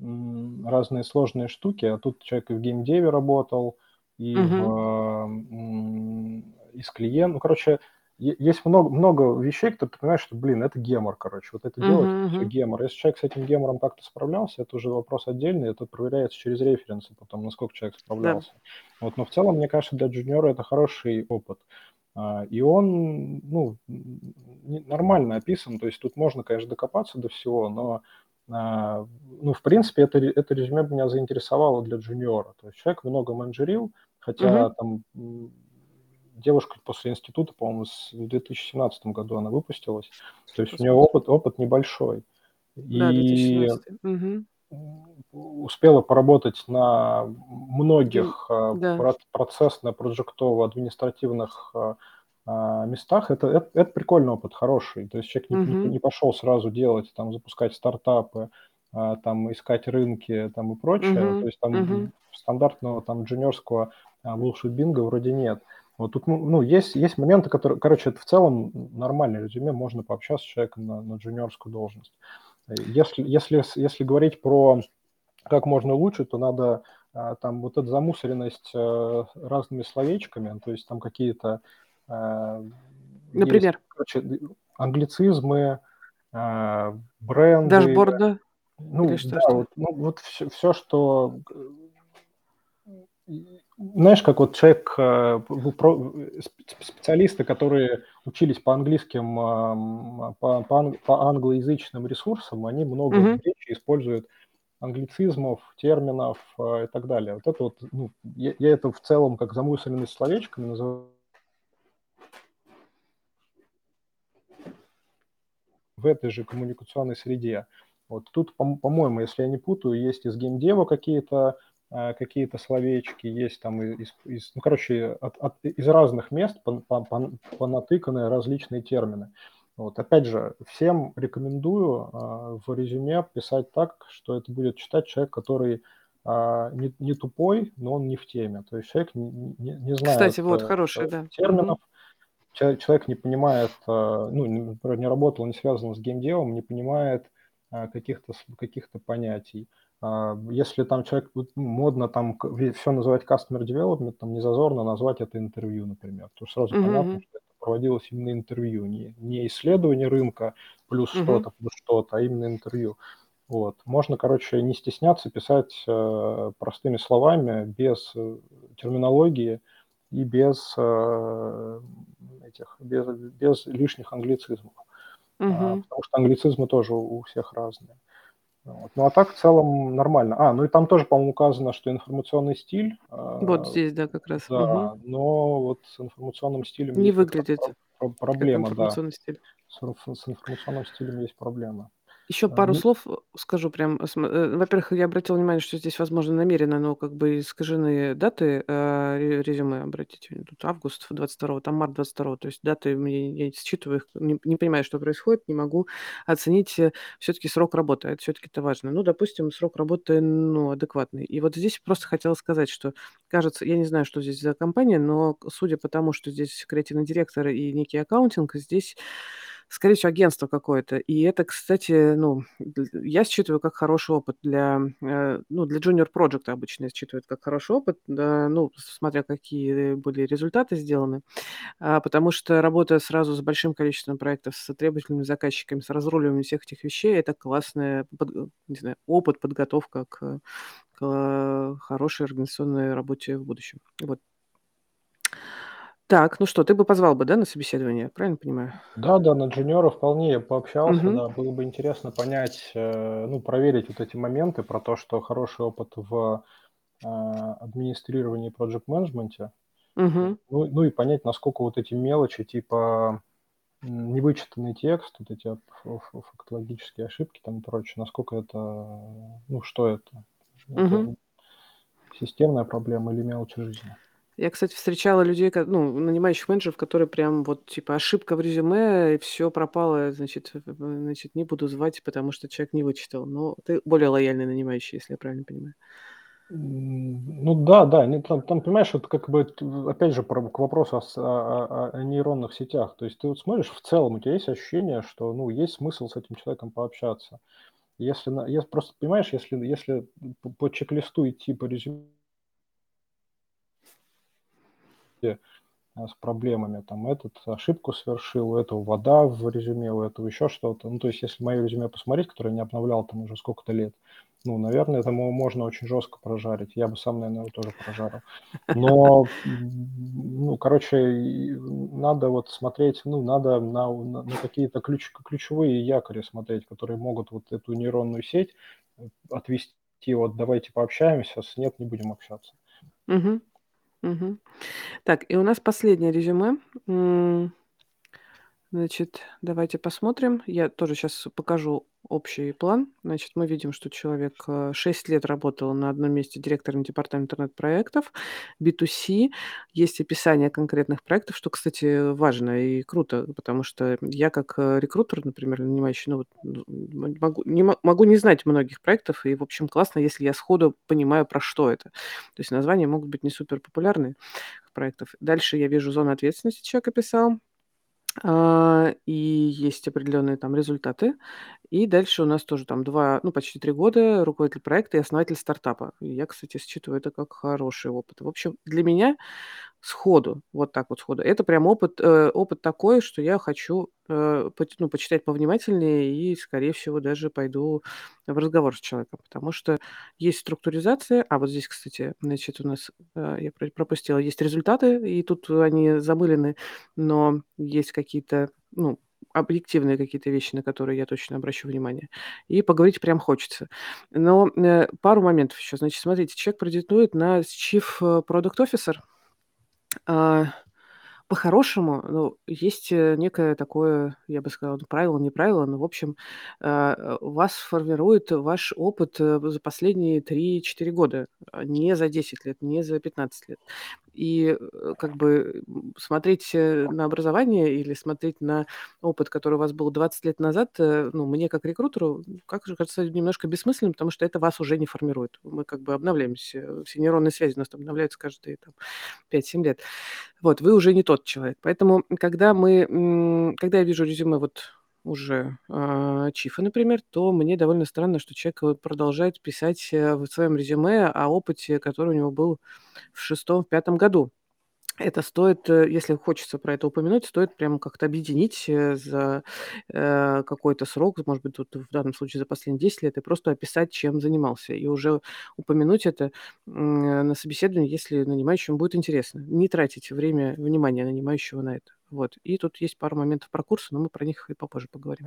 м, разные сложные штуки, а тут человек и в геймдеве работал, и uh-huh. в... М, из клиентов. Ну, короче, есть много, много вещей, которые ты понимаешь, что, блин, это гемор, короче. Вот это uh-huh, делать, uh-huh. все гемор. Если человек с этим гемором как-то справлялся, это уже вопрос отдельный, это проверяется через референсы потом, насколько человек справлялся. Yeah. Вот, но в целом, мне кажется, для джуниора это хороший опыт. И он, ну, нормально описан, то есть тут можно, конечно, докопаться до всего, но, ну, в принципе, это, это резюме меня заинтересовало для джуниора. То есть человек много менеджерил, хотя uh-huh. там... Девушка после института, по-моему, в две тысячи семнадцатом году она выпустилась. То есть у нее опыт, опыт небольшой. Да, и угу. успела поработать на многих да. процессно-проджектово-административных местах. Это, это, это прикольный опыт, хороший. То есть человек угу. не, не пошел сразу делать, там, запускать стартапы, там, искать рынки, там, и прочее. Угу. То есть там угу. стандартного, там, джуниорского булшит-бинга вроде нет. Вот тут, ну, есть, есть моменты, которые, короче, это в целом нормальное резюме, можно пообщаться с человеком на, на джуниорскую должность. Если, если, если говорить про как можно лучше, то надо там вот эту замусоренность разными словечками, то есть там какие-то... Например? Есть, короче, англицизмы, бренды... Дашборды? Ну, да, что, вот, ну, вот все, все, что... Знаешь, как вот человек, специалисты, которые учились по английским, по, по англоязычным ресурсам, они много mm-hmm. вещей используют англицизмов, терминов и так далее. Вот это вот, ну, я, я это в целом как замусоренность словечками называю. В этой же коммуникационной среде. Вот тут, по- по-моему, если я не путаю, есть из геймдева какие-то какие-то словечки есть там из, из, ну, короче, от, от, из разных мест понатыканы различные термины. Вот. Опять же, всем рекомендую а, в резюме писать так, что это будет читать человек, который а, не, не тупой, но он не в теме. То есть человек не, не, не знает Кстати, вот, а, хороший, да. терминов, mm-hmm. человек не понимает, а, ну, например, не работал, не связан с геймдевом, не понимает а, каких-то, каких-то понятий. Если там человек, модно там все называть customer development, там не зазорно назвать это интервью, например. То есть сразу mm-hmm. понятно, что это проводилось именно интервью, не, не исследование рынка плюс mm-hmm. что-то, плюс что-то, а именно интервью. Вот. Можно, короче, не стесняться писать э, простыми словами, без э, терминологии и без, э, этих, без, без лишних англицизмов. Mm-hmm. А, потому что англицизмы тоже у всех разные. Вот. Ну, а так в целом нормально. А, ну и там тоже, по-моему, указано, что информационный стиль... Вот здесь, да, как раз. Да, угу. но вот с информационным стилем... Не выглядит. Проблема, да. С, с информационным стилем есть проблема. Еще пару а, слов скажу прям. Во-первых, я обратила внимание, что здесь, возможно, намеренно, но как бы искажены даты резюме, обратите. Тут август двадцать второго, там март двадцать второго. То есть даты я считываю их, не, не понимаю, что происходит, не могу оценить все-таки срок работы. Это все-таки это важно. Ну, допустим, срок работы, ну, адекватный. И вот здесь просто хотела сказать, что, кажется, я не знаю, что здесь за компания, но судя по тому, что здесь креативный директор и некий аккаунтинг, здесь... скорее всего, агентство какое-то. И это, кстати, ну, я считываю как хороший опыт для, ну, для Junior Project обычно считывают как хороший опыт, ну, смотря какие были результаты сделаны, потому что работая сразу с большим количеством проектов, с требовательными заказчиками, с разруливанием всех этих вещей, это классный, не знаю, опыт, подготовка к, к хорошей организационной работе в будущем. Вот. Так, ну что, ты бы позвал бы, да, на собеседование, правильно понимаю? Да, да, на джуниора вполне я пообщался, uh-huh. да, было бы интересно понять, ну, проверить вот эти моменты про то, что хороший опыт в администрировании и проджект-менеджменте, uh-huh. ну, ну и понять, насколько вот эти мелочи, типа невычитанный текст, вот эти фактологические ошибки там и прочее, насколько это, ну, что это? Uh-huh. Это системная проблема или мелочи жизни? Я, кстати, встречала людей, ну, нанимающих менеджеров, которые прям вот, типа, ошибка в резюме, и все пропало, значит, значит, не буду звать, потому что человек не вычитал. Но ты более лояльный нанимающий, если я правильно понимаю. Ну, да, да. Там, там понимаешь, это как бы, опять же, к вопросу о, о, о нейронных сетях. То есть ты вот смотришь, в целом у тебя есть ощущение, что, ну, есть смысл с этим человеком пообщаться. Если, если просто, понимаешь, если, если по чек-листу идти по резюме, с проблемами, там, этот ошибку совершил, у этого вода в резюме, у этого еще что-то. Ну, то есть, если мое резюме посмотреть, которое я не обновлял там уже сколько-то лет, ну, наверное, этому можно очень жестко прожарить. Я бы сам, наверное, тоже прожарил. Но, ну, короче, надо вот смотреть, ну, надо на, на какие-то ключ, ключевые якори смотреть, которые могут вот эту нейронную сеть отвести, вот давайте пообщаемся, с нет, не будем общаться. Угу. Угу. Так, и у нас последнее резюме. Значит, давайте посмотрим. Я тоже сейчас покажу общий план. Значит, мы видим, что человек шесть лет работал на одном месте директором департамента интернет-проектов, би ту си. Есть описание конкретных проектов, что, кстати, важно и круто, потому что я как рекрутер, например, нанимающий, ну, могу, не, могу не знать многих проектов, и, в общем, классно, если я сходу понимаю, про что это. То есть названия могут быть не суперпопулярные проектов. Дальше я вижу зону ответственности, человек описал. Uh, и есть определенные там результаты. И дальше у нас тоже там два, ну, почти три года руководитель проекта и основатель стартапа. И я, кстати, считываю это как хороший опыт. В общем, для меня сходу, вот так вот сходу, это прям опыт, э, опыт такой, что я хочу э, по, ну, почитать повнимательнее и, скорее всего, даже пойду в разговор с человеком, потому что есть структуризация, а вот здесь, кстати, значит, у нас, э, я пропустила, есть результаты, и тут они замылены, но есть какие-то, ну, объективные какие-то вещи, на которые я точно обращу внимание. И поговорить прям хочется. Но э, пару моментов еще. Значит, смотрите, человек претендует на Chief Product Officer. А, по-хорошему, ну, есть некое такое, я бы сказала, правило, не правило, но, в общем, а, вас формирует ваш опыт за последние три-четыре года, не за десять лет, не за пятнадцать лет. И как бы смотреть на образование или смотреть на опыт, который у вас был двадцать лет назад, ну, мне как рекрутеру, как же кажется, немножко бессмысленно, потому что это вас уже не формирует. Мы как бы обновляемся, все нейронные связи у нас обновляются каждые там, пять-семь лет. Вот, вы уже не тот человек. Поэтому, когда мы, когда я вижу резюме вот уже э, чифа, например, то мне довольно странно, что человек продолжает писать в своем резюме о опыте, который у него был в шестом, в пятом году. Это стоит, если хочется про это упомянуть, стоит прямо как-то объединить за э, какой-то срок, может быть, тут в данном случае за последние десять лет, и просто описать, чем занимался, и уже упомянуть это э, на собеседовании, если нанимающему будет интересно. Не тратить время, внимание нанимающего на это. Вот. И тут есть пару моментов про курсы, но мы про них и попозже поговорим.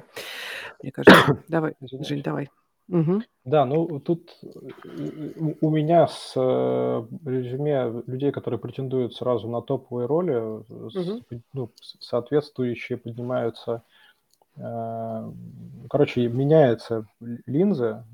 Мне кажется. Давай, извиняюсь. Жень, давай. Угу. Да, ну тут у меня с резюме людей, которые претендуют сразу на топовые роли, угу. ну, соответствующие поднимаются, короче, меняется линза,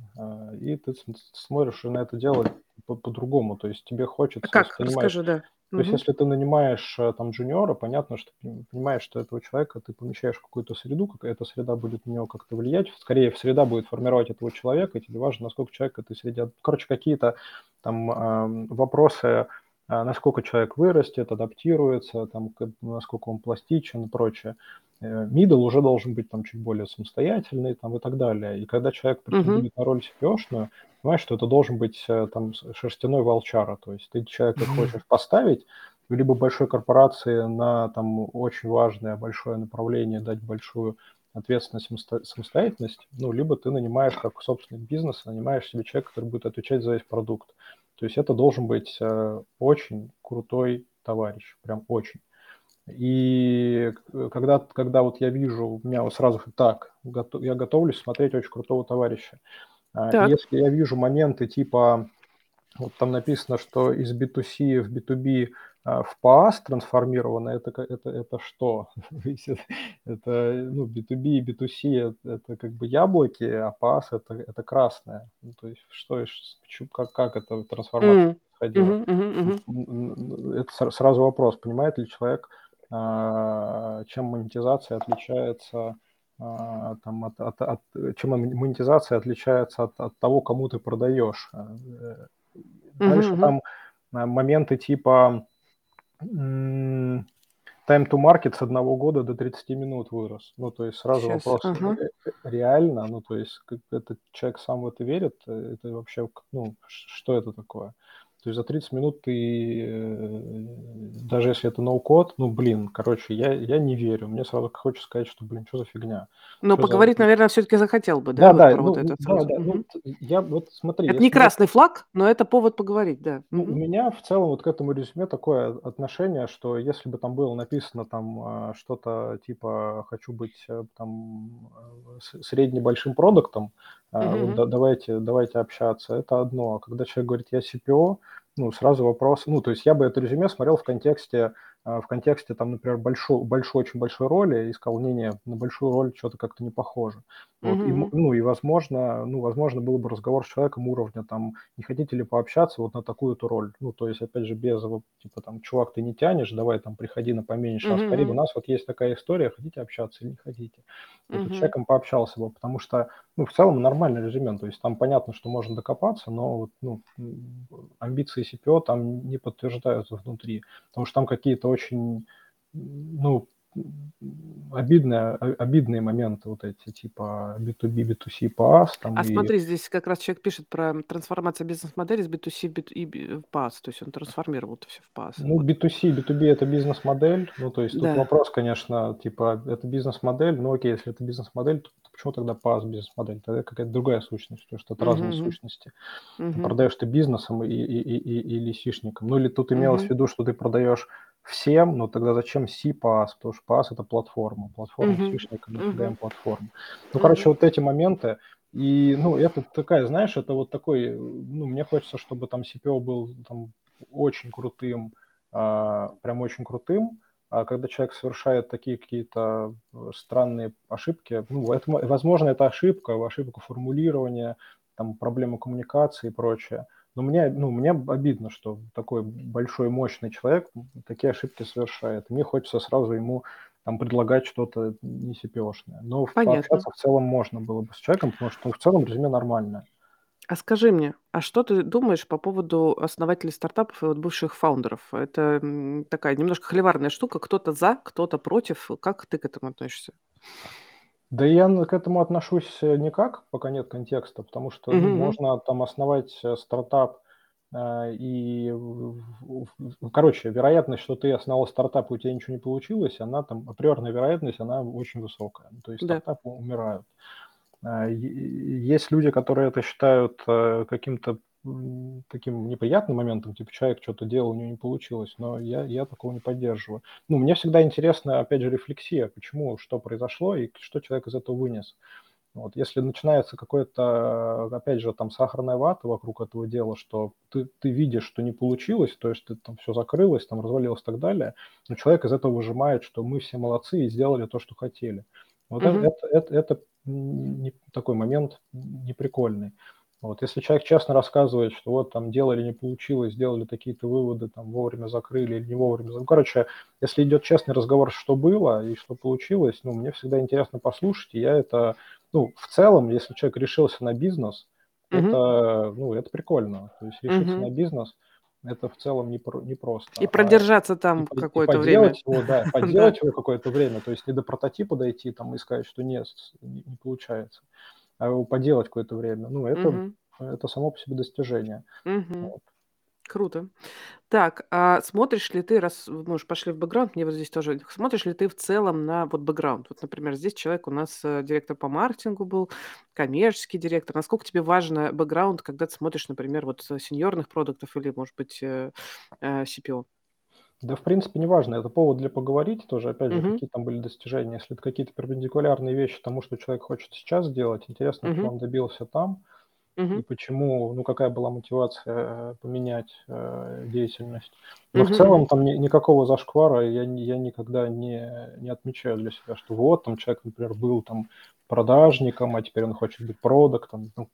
и ты смотришь на это дело по- по-другому, то есть тебе хочется... Как? Расскажи, да. То есть, mm-hmm. если ты нанимаешь там джуниора, понятно, что ты понимаешь, что этого человека ты помещаешь в какую-то среду, как эта среда будет на него как-то влиять. Скорее, среда будет формировать этого человека, и тебе важно, насколько человек в этой среде... Короче, какие-то там вопросы, насколько человек вырастет, адаптируется, там, насколько он пластичен и прочее. Middle уже должен быть там чуть более самостоятельный там, и так далее. И когда человек претендует uh-huh. на роль си пи о-шную, понимаешь, что это должен быть там шерстяной волчара. То есть ты человека uh-huh. хочешь поставить в либо большой корпорации на там очень важное большое направление, дать большую ответственность, самостоятельность, ну, либо ты нанимаешь как собственный бизнес, нанимаешь себе человека, который будет отвечать за весь продукт. То есть это должен быть очень крутой товарищ, прям очень. И когда, когда вот я вижу, у меня вот сразу так, готов, я готовлюсь смотреть очень крутого товарища. Так. Если я вижу моменты типа, вот там написано, что из би ту си в би ту би в пи эй эс трансформировано, это, это, это что? Это ну, би ту би и би ту си это, это как бы яблоки, а пи эй эс это, это красное. Ну, то есть что, как, как это трансформация происходила? Mm-hmm. Mm-hmm. Mm-hmm. Это сразу вопрос, понимает ли человек, чем монетизация отличается, там, от, от, от, чем монетизация отличается от, от того, кому ты продаешь. Дальше mm-hmm. там моменты типа time to market с одного года до тридцати минут вырос. Ну, то есть сразу Сейчас. вопрос, uh-huh. реально, ну, то есть этот человек сам в это верит, это вообще, ну, что это такое? То есть за тридцать минут ты, даже если это ноу-код, ну, блин, короче, я, я не верю. Мне сразу хочется сказать, что, блин, что за фигня. Но что поговорить, за... наверное, все-таки захотел бы, да? Да, да, вот ну, да, да, да. Ну, я, вот, смотри, это не красный флаг, но это повод поговорить, да. Ну, у меня в целом вот к этому резюме такое отношение, что если бы там было написано там что-то типа «хочу быть там средне-большим продуктом», Uh-huh. Вот, давайте, давайте общаться, это одно. А когда человек говорит, я си пи о, ну, сразу вопрос, ну, то есть я бы это резюме смотрел в контексте, в контексте там, например, большой, большой, очень большой роли, и сказал, не, не, на большую роль что-то как-то не похоже. Вот, uh-huh. и, ну, и, возможно, ну, возможно, был бы разговор с человеком уровня, там, не хотите ли пообщаться вот на такую-то роль. Ну, то есть, опять же, без его, типа, там, чувак, ты не тянешь, давай, там, приходи на поменьше, uh-huh. а скорее, у нас вот есть такая история, хотите общаться или не хотите. Вот, uh-huh. с человеком пообщался бы, потому что, ну, в целом, нормально. Резюме, то есть там понятно, что можно докопаться, но ну, амбиции си пи о там не подтверждаются внутри, потому что там какие-то очень ну, обидные, обидные моменты вот эти, типа би ту би, би ту си, пи эй эс. Там а и... смотри, здесь как раз человек пишет про трансформацию бизнес-модели с би ту си и пи эй эс, то есть он трансформировал это все в пи эй эс. Ну, би ту си, би ту би это бизнес-модель, ну, то есть да. тут вопрос, конечно, типа, это бизнес-модель, ну, окей, если это бизнес-модель, то почему тогда пи эй эс бизнес-модель? Тогда какая-то другая сущность, потому что это uh-huh. разные сущности. Uh-huh. Ты продаешь ты бизнесом и, и, и, и, или сишником. Ну, или тут имелось uh-huh. в виду, что ты продаешь всем, но тогда зачем си пи эй эс? Потому что пи эй эс – это платформа. Платформа uh-huh. сишника, мы продаем uh-huh. платформу. Ну, короче, uh-huh. вот эти моменты. И, ну, это такая, знаешь, это вот такой, ну, мне хочется, чтобы там си пи о был там, очень крутым, а, прям очень крутым. А когда человек совершает такие какие-то странные ошибки, ну, это, возможно, это ошибка, ошибка формулирования, там, проблема коммуникации и прочее. Но мне, ну, мне обидно, что такой большой, мощный человек такие ошибки совершает. Мне хочется сразу ему там, предлагать что-то не си пи о-шное. Но Понятно. Пообщаться в целом можно было бы с человеком, потому что в целом резюме нормальное. А скажи мне, а что ты думаешь по поводу основателей стартапов и вот бывших фаундеров? Это такая немножко холиварная штука. Кто-то за, кто-то против. Как ты к этому относишься? Да я к этому отношусь никак, пока нет контекста, потому что mm-hmm. можно там основать стартап и, короче, вероятность, что ты основал стартап, и у тебя ничего не получилось, она там, априорная вероятность, она очень высокая. То есть да. стартапы умирают. Есть люди, которые это считают каким-то таким неприятным моментом, типа человек что-то делал, у него не получилось, но я, я такого не поддерживаю. Ну, мне всегда интересна, опять же, рефлексия, почему, что произошло и что человек из этого вынес. Вот, если начинается какое-то, опять же, там сахарная вата вокруг этого дела, что ты, ты видишь, что не получилось, то есть ты там все закрылось, там развалилось и так далее, но человек из этого выжимает, что мы все молодцы и сделали то, что хотели. Вот mm-hmm. это, это, это не, такой момент неприкольный. Вот, если человек честно рассказывает, что вот там делали, не получилось, сделали такие-то выводы, там вовремя закрыли или не вовремя. Ну, короче, если идет честный разговор, что было и что получилось, ну, мне всегда интересно послушать. И я это, ну, в целом, если человек решился на бизнес, mm-hmm. это, ну, это прикольно. То есть решиться mm-hmm. на бизнес, это в целом непросто. Не и продержаться а, там и, какое-то и время. Его, да, подделать его какое-то время, то есть не до прототипа дойти там и сказать, что нет, не получается, а его поделать какое-то время. Ну, это, угу. это само по себе достижение. Угу. Вот. Круто. Так, а смотришь ли ты, раз мы уже пошли в бэкграунд, мне вот здесь тоже, смотришь ли ты в целом на вот бэкграунд? Вот, например, здесь человек у нас директор по маркетингу был, коммерческий директор. Насколько тебе важен бэкграунд, когда ты смотришь, например, вот сеньорных продуктов или, может быть, си пи о? Да, в принципе, не важно. Это повод для поговорить тоже. Опять же, uh-huh. какие там были достижения. Если это какие-то перпендикулярные вещи тому, что человек хочет сейчас делать, интересно, uh-huh. что он добился там. Uh-huh. И почему, ну, какая была мотивация поменять э, деятельность. Но uh-huh. в целом там ни, никакого зашквара я, я никогда не, не отмечаю для себя, что вот, там человек, например, был там продажником, а теперь он хочет быть продактом. Ну,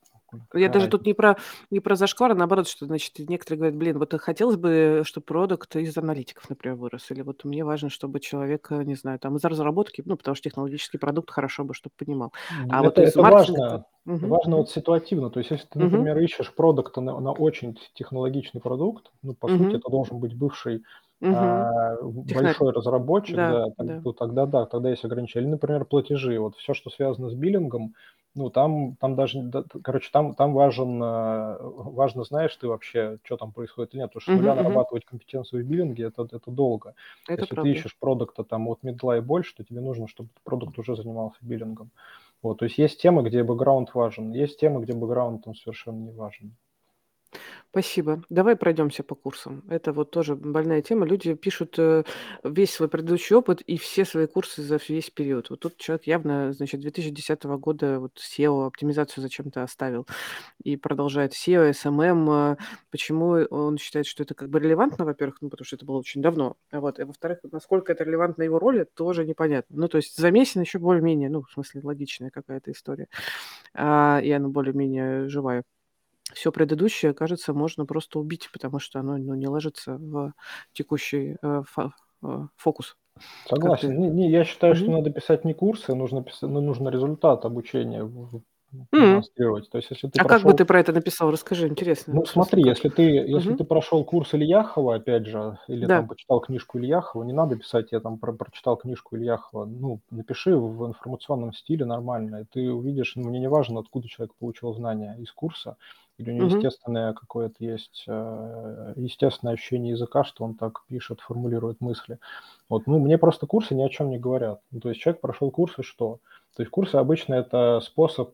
я даже тут не про, не про зашквар, а наоборот, что, значит, некоторые говорят, блин, вот хотелось бы, чтобы продакт из аналитиков, например, вырос, или вот мне важно, чтобы человек, не знаю, там, из разработки, ну, потому что технологический продукт хорошо бы, чтобы понимал. А это вот это из маркетинга... важно. Угу. Важно вот ситуативно, то есть если ты, например, угу. ищешь продукта на, на очень технологичный продукт, ну, по угу. сути, это должен быть бывший угу. а, большой разработчик, да, да, да. То, тогда да, тогда есть ограничения. Или, например, платежи, вот все, что связано с биллингом, ну, там, там даже, да, короче, там, там важен, важно, знаешь ты вообще, что там происходит или нет, потому что с нуля uh-huh. нарабатывать компетенцию в биллинге, это, это долго. Это Если правда. Ты ищешь продукта там от мидла и больше, то тебе нужно, чтобы продукт уже занимался биллингом. Вот, то есть есть темы, где бэкграунд важен, есть темы, где бэкграунд там совершенно не важен. Спасибо. Давай пройдемся по курсам. Это вот тоже больная тема. Люди пишут весь свой предыдущий опыт и все свои курсы за весь период. Вот тут человек явно, значит, две тысячи десятого года вот сео, оптимизацию зачем-то оставил и продолжает сео, эс эм эм. Почему он считает, что это как бы релевантно, во-первых, ну, потому что это было очень давно. Вот. И, во-вторых, насколько это релевантно его роли, тоже непонятно. Ну, то есть замесина еще более-менее, ну, в смысле, логичная какая-то история. А, и она более-менее живая. Все предыдущее, кажется, можно просто убить, потому что оно, ну, не ложится в текущий э, фо, э, фокус. Согласен. Не, не, я считаю, mm-hmm. что надо писать не курсы, нужно, писать, ну, нужно результат обучения демонстрировать. Mm-hmm. То есть, если ты а прошел... как бы ты про это написал? Расскажи, интересно. Ну, смотри, как... если, ты, если mm-hmm. ты прошел курс Ильяхова, опять же, или да. там почитал книжку Ильяхова, не надо писать, я там про- прочитал книжку Ильяхова, ну, напиши в информационном стиле нормально, и ты увидишь, ну, мне не важно, откуда человек получил знания из курса, или у него естественное угу. какое-то есть, естественное ощущение языка, что он так пишет, формулирует мысли. Вот. Ну, мне просто курсы ни о чем не говорят. Ну, то есть человек прошел курсы, что? То есть курсы обычно это способ,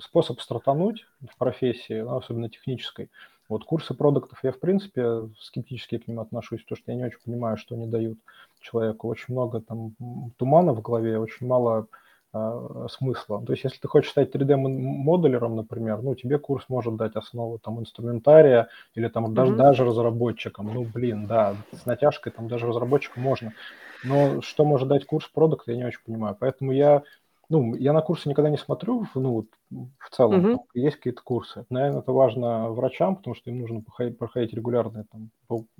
способ стартануть в профессии, ну, особенно технической. Вот курсы продуктов я, в принципе, скептически к ним отношусь, потому что я не очень понимаю, что они дают человеку. Очень много там тумана в голове, очень мало... смысла. То есть, если ты хочешь стать три дэ-моделером, например, ну, тебе курс может дать основу там инструментария или там mm-hmm. даже, даже разработчиком. Ну, блин, да, с натяжкой там даже разработчику можно. Но что может дать курс продукта, я не очень понимаю. Поэтому я, ну, я на курсы никогда не смотрю, ну, в целом. Mm-hmm. Есть какие-то курсы. Наверное, это важно врачам, потому что им нужно проходить, проходить регулярные там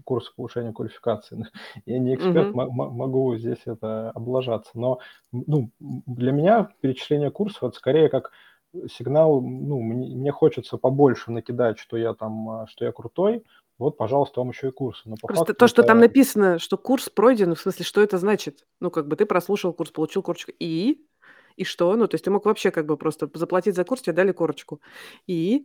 курсы повышения квалификации. Я не эксперт, mm-hmm. м- м- могу здесь это облажаться. Но, ну, для меня перечисление курсов это скорее как сигнал, ну, мне, мне хочется побольше накидать, что я там, что я крутой. Вот, пожалуйста, вам еще и курсы. Но по Просто факту то, что это... там написано, что курс пройден, в смысле, что это значит? Ну, как бы ты прослушал курс, получил корочек и... И что? Ну, то есть ты мог вообще как бы просто заплатить за курс, тебе дали корочку. И?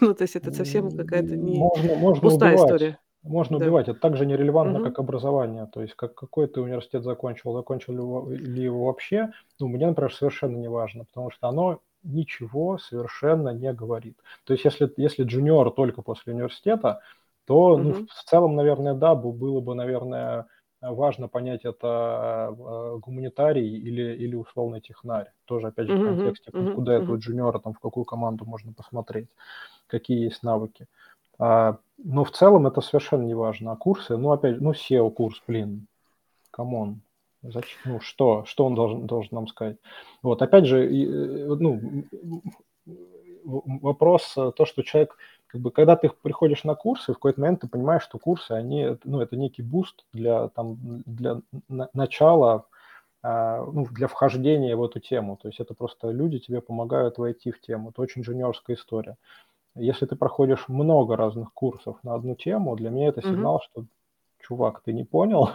Ну, то есть это совсем какая-то не можно, можно пустая убивать. История. Можно да. убивать. Это так же нерелевантно, угу. как образование. То есть как, какой ты университет закончил, закончил ли его, ли его вообще, ну, мне, например, совершенно не важно, потому что оно ничего совершенно не говорит. То есть если, если джуниор только после университета, то угу. ну, в целом, наверное, да, было бы, наверное... важно понять, это гуманитарий или, или условный технарь. Тоже, опять же, в контексте, mm-hmm. куда mm-hmm. этого джуниора, там, в какую команду можно посмотреть, какие есть навыки. А, но в целом это совершенно не важно. А курсы, ну, опять же, ну, сео-курс, блин, камон. Ну, что? Что он должен, должен нам сказать? Вот, опять же, ну, вопрос, то, что человек... Как бы, когда ты приходишь на курсы, в какой-то момент ты понимаешь, что курсы, они, ну, это некий буст для, там, для на- начала, э, ну, для вхождения в эту тему. То есть это просто люди тебе помогают войти в тему. Это очень джуниорская история. Если ты проходишь много разных курсов на одну тему, для меня это сигнал, mm-hmm. что, чувак, ты не понял,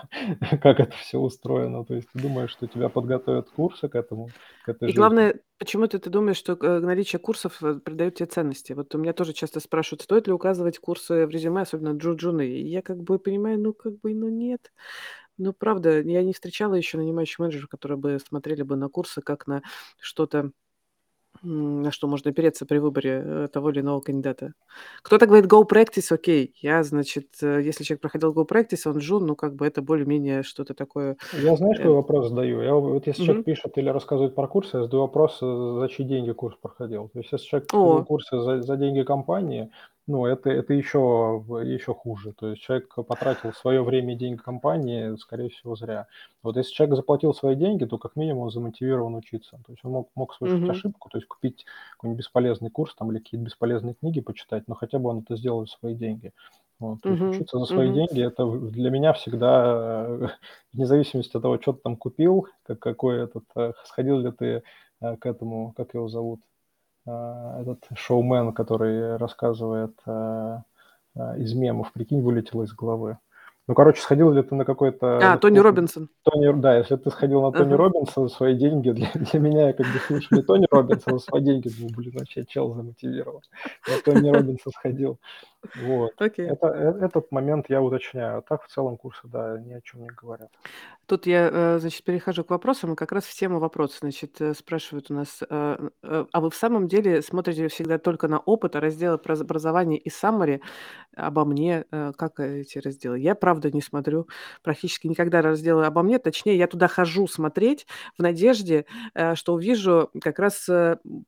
как это все устроено. То есть ты думаешь, что тебя подготовят курсы к этому, к этой жизни. И главное, почему-то ты думаешь, что наличие курсов придает тебе ценности. Вот у меня тоже часто спрашивают, стоит ли указывать курсы в резюме, особенно джуджуны. И я как бы понимаю, ну как бы, ну нет. Ну, правда, я не встречала еще нанимающих менеджеров, которые бы смотрели бы на курсы как на что-то, на что можно опереться при выборе того или иного кандидата. Кто-то говорит go practice, окей. Okay. Я, значит, если человек проходил go practice, он джун, ну, как бы это более-менее что-то такое. Я, знаешь, какой вопрос задаю? Я, вот если mm-hmm. человек пишет или рассказывает про курсы, я задаю вопрос, за чьи деньги курс проходил. То есть если человек проходил oh. курсы за, за деньги компании, ну, это, это еще, еще хуже. То есть человек потратил свое время и деньги компании, скорее всего, зря. Вот если человек заплатил свои деньги, то как минимум он замотивирован учиться. То есть он мог, мог совершить mm-hmm. ошибку, то есть купить какой-нибудь бесполезный курс там, или какие-то бесполезные книги почитать, но хотя бы он это сделал за свои деньги. Вот. То есть mm-hmm. учиться за свои mm-hmm. деньги, это для меня всегда, вне зависимости от того, что ты там купил, как, какой этот, сходил ли ты к этому, как его зовут, этот шоумен, который рассказывает а, а, из мемов, прикинь, вылетело из головы. Ну, короче, сходил ли ты на какой-то... А, Тони Робинсон. Тони, да, если ты сходил на Тони uh-huh. Робинсона, свои деньги, для, для меня, я как бы слушали Тони Робинсона, свои деньги, блин, вообще чел замотивировал. Я Тони Робинсон сходил. Вот. Okay. Это, этот момент я уточняю. А так в целом курсы, да, ни о чем не говорят. Тут я, значит, перехожу к вопросам, и как раз в тему вопроса, значит, спрашивают у нас, а вы в самом деле смотрите всегда только на опыт, а разделы про образование и summary обо мне, как эти разделы? Я, правда, не смотрю практически никогда разделы обо мне, точнее, я туда хожу смотреть в надежде, что увижу как раз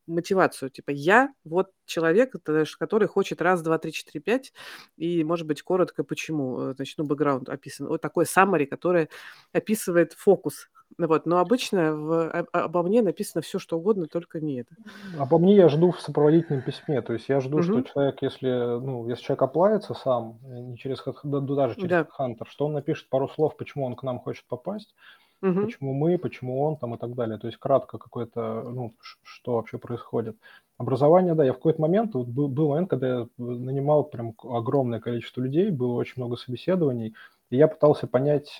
мотивацию, типа я вот человек, который хочет раз, два, три, четыре, пять, и, может быть, коротко почему, значит, ну, бэкграунд описан, вот такой summary, который описывает фокус. Вот. Но обычно в, обо мне написано все, что угодно, только не это. Обо мне я жду в сопроводительном письме. То есть я жду, угу. что человек, если, ну, если человек оплавится сам, не через, даже через да. Хантер, что он напишет пару слов, почему он к нам хочет попасть, угу. почему мы, почему он там и так далее. То есть кратко какое-то, ну, что вообще происходит. Образование, да, я в какой-то момент, вот был, был момент, когда я нанимал прям огромное количество людей, было очень много собеседований, и я пытался понять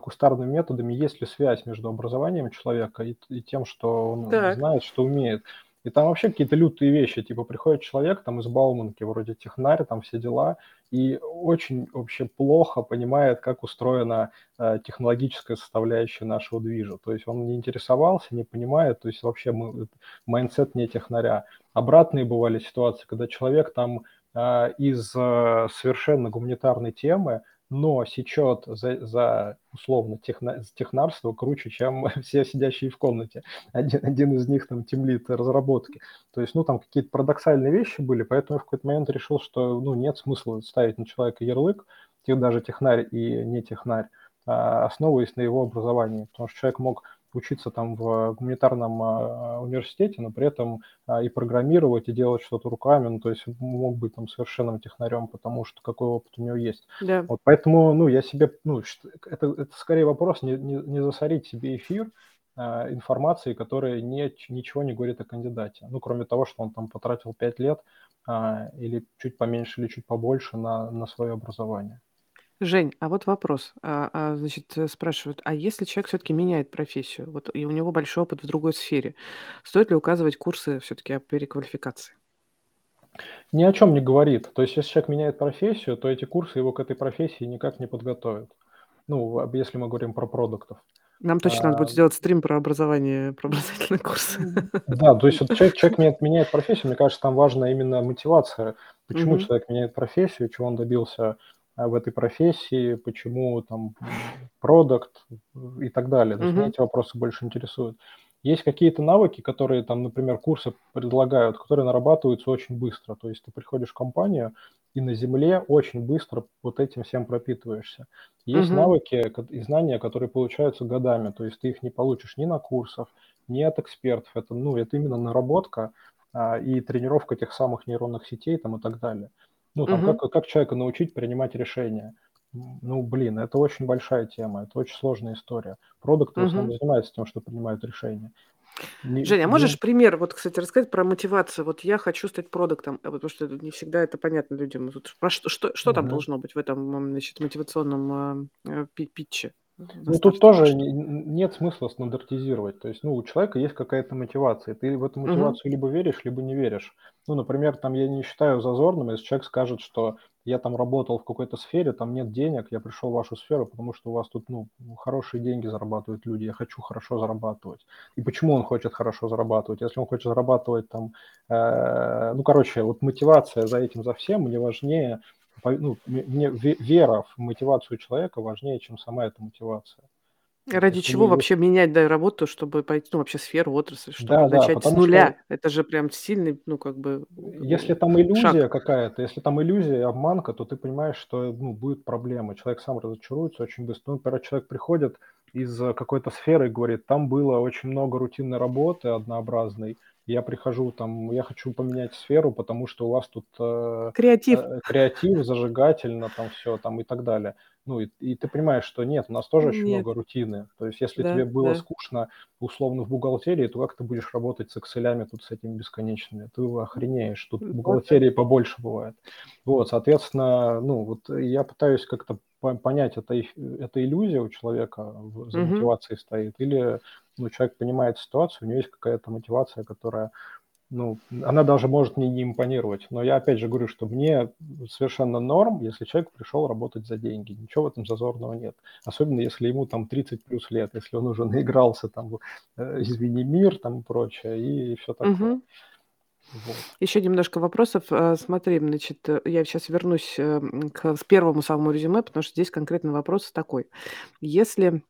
кустарными методами, есть ли связь между образованием человека и, и тем, что он так. знает, что умеет. И там вообще какие-то лютые вещи, типа приходит человек там из Бауманки, вроде технарь, там все дела, и очень вообще плохо понимает, как устроена э, технологическая составляющая нашего движа. То есть он не интересовался, не понимает, то есть вообще мы, майндсет не технаря. Обратные бывали ситуации, когда человек там э, из э, совершенно гуманитарной темы, но сечет за, за условно, техна, технарство круче, чем все сидящие в комнате. Один, один из них там тимлид разработки. То есть, ну, там какие-то парадоксальные вещи были, поэтому я в какой-то момент решил, что, ну, нет смысла ставить на человека ярлык, даже технарь и не технарь, основываясь на его образовании. Потому что человек мог учиться там в гуманитарном университете, но при этом и программировать, и делать что-то руками, ну, то есть мог быть там совершенным технарем, потому что какой опыт у него есть. Да. Вот, поэтому, ну, я себе, ну, это, это скорее вопрос, не, не, не засорить себе эфир а, информации, которая не, ничего не говорит о кандидате. Ну, кроме того, что он там потратил пять лет а, или чуть поменьше, или чуть побольше на, на свое образование. Жень, а вот вопрос, а, а, значит, спрашивают, а если человек все-таки меняет профессию, вот и у него большой опыт в другой сфере, стоит ли указывать курсы все-таки о переквалификации? Ни о чем не говорит. То есть если человек меняет профессию, то эти курсы его к этой профессии никак не подготовят. Ну, если мы говорим про продуктов. Нам точно а, надо будет сделать стрим про образование, про образовательный курс. Да, то есть вот человек, человек меняет, меняет профессию, мне кажется, там важна именно мотивация, почему mm-hmm. человек меняет профессию, чего он добился в этой профессии, почему там продукт и так далее. То есть меня эти вопросы больше интересуют. Есть какие-то навыки, которые там, например, курсы предлагают, которые нарабатываются очень быстро. То есть ты приходишь в компанию и на земле очень быстро вот этим всем пропитываешься. Есть угу. навыки и знания, которые получаются годами. То есть ты их не получишь ни на курсах, ни от экспертов. Это, ну, это именно наработка а, и тренировка тех самых нейронных сетей там, и так далее. Ну, там, угу. как, как человека научить принимать решения? Ну, блин, это очень большая тема, это очень сложная история. Продукты угу. в основном занимаются тем, что принимают решения. Не, Женя, а можешь не... пример, вот, кстати, рассказать про мотивацию? Вот я хочу стать продуктом, потому что не всегда это понятно людям. Про что что, что uh-huh. там должно быть в этом, значит, мотивационном э, питче? Ну, тут тоже нет смысла стандартизировать. То есть, ну, у человека есть какая-то мотивация. Ты в эту мотивацию uh-huh. либо веришь, либо не веришь. Ну, например, там я не считаю зазорным, если человек скажет, что я там работал в какой-то сфере, там нет денег, я пришел в вашу сферу, потому что у вас тут, ну, хорошие деньги зарабатывают люди, я хочу хорошо зарабатывать. И почему он хочет хорошо зарабатывать? Если он хочет зарабатывать там... Э, ну, короче, вот мотивация за этим, за всем мне важнее... Ну, мне вера в мотивацию человека важнее, чем сама эта мотивация. Ради если чего вы... вообще менять да, работу, чтобы пойти, ну, вообще сферу, отрасль, чтобы да, начать да, с нуля. Что... Это же прям сильный, ну, как бы... Если там иллюзия шаг. какая-то, если там иллюзия и обманка, то ты понимаешь, что, ну, будет проблема. Человек сам разочаруется очень быстро. Ну, например, человек приходит из какой-то сферы и говорит, там было очень много рутинной работы однообразной, я прихожу там, я хочу поменять сферу, потому что у вас тут э, креатив. Э, креатив, зажигательно там все там и так далее. Ну и, и ты понимаешь, что нет, у нас тоже очень нет. много рутины. То есть если да, тебе было да. скучно условно в бухгалтерии, то как ты будешь работать с экселями тут с этими бесконечными? Ты охренеешь, тут бухгалтерии побольше бывает. Вот, соответственно, ну вот я пытаюсь как-то понять, это, это иллюзия у человека за мотивацией mm-hmm. стоит, или ну, человек понимает ситуацию, у него есть какая-то мотивация, которая, ну, она даже может мне не импонировать. Но я опять же говорю, что мне совершенно норм, если человек пришел работать за деньги. Ничего в этом зазорного нет. Особенно, если ему там тридцать плюс лет, если он уже наигрался там «Извини, мир» там и прочее, и все такое. Mm-hmm. Вот. Еще немножко вопросов. Смотри, значит, я сейчас вернусь к первому самому резюме, потому что здесь конкретно вопрос такой. Если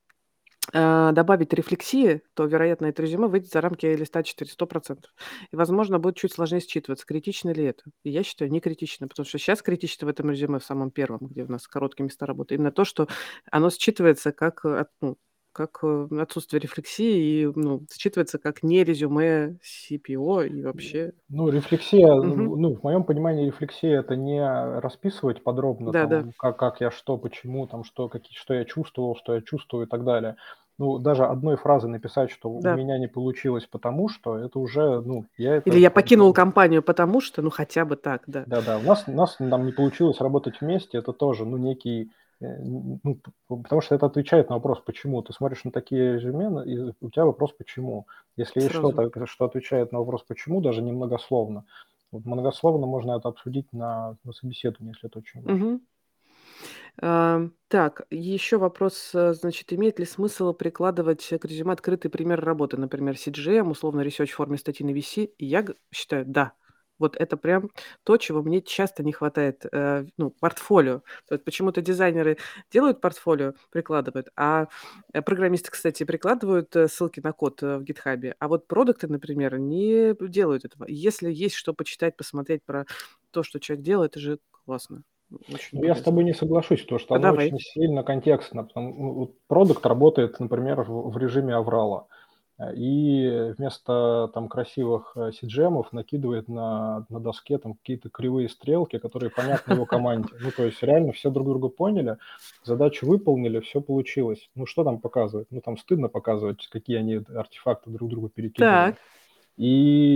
добавить рефлексии, то, вероятно, это резюме выйдет за рамки листа четыре, сто процентов. И, возможно, будет чуть сложнее считываться, критично ли это. И я считаю, не критично, потому что сейчас критично в этом резюме, в самом первом, где у нас короткие места работы, именно то, что оно считывается как... Ну, как отсутствие рефлексии, и ну, считывается как не резюме си пи о и вообще... Ну, рефлексия, угу. ну, в моем понимании рефлексия – это не расписывать подробно, да, там, да. Как, как я что, почему, там, что, какие, что я чувствовал, что я чувствую и так далее. Ну, даже одной фразы написать, что да. у меня не получилось потому что, это уже, ну, я... Это... Или я покинул компанию потому что, ну, хотя бы так, да. Да-да, у нас, у нас нам не получилось работать вместе, это тоже, ну, некий... Ну, потому что это отвечает на вопрос «почему?». Ты смотришь на такие резюме, и у тебя вопрос «почему?». Если есть Сразу. что-то, что отвечает на вопрос «почему?», даже немногословно. Вот многословно можно это обсудить на, на собеседовании, если это очень важно. Угу. А, так, еще вопрос, значит, имеет ли смысл прикладывать к резюме открытый пример работы, например, си джи эм, условно, research в форме статьи на ви си? И я считаю, да. Вот это прям то, чего мне часто не хватает, э, ну, портфолио. Вот почему-то дизайнеры делают портфолио, прикладывают, а программисты, кстати, прикладывают ссылки на код в GitHub, а вот продукты, например, не делают этого. Если есть что почитать, посмотреть про то, что человек делает, это же классно. Ну, я с тобой не соглашусь, потому что а оно давай. очень сильно контекстно. Продукт работает, например, в режиме аврала. И вместо там красивых си джи эмов накидывает на, на доске там какие-то кривые стрелки, которые понятны его команде. Ну, то есть реально все друг друга поняли, задачу выполнили, все получилось. Ну, что там показывать? Ну, там стыдно показывать, какие они артефакты друг другу перекидывают. Так. И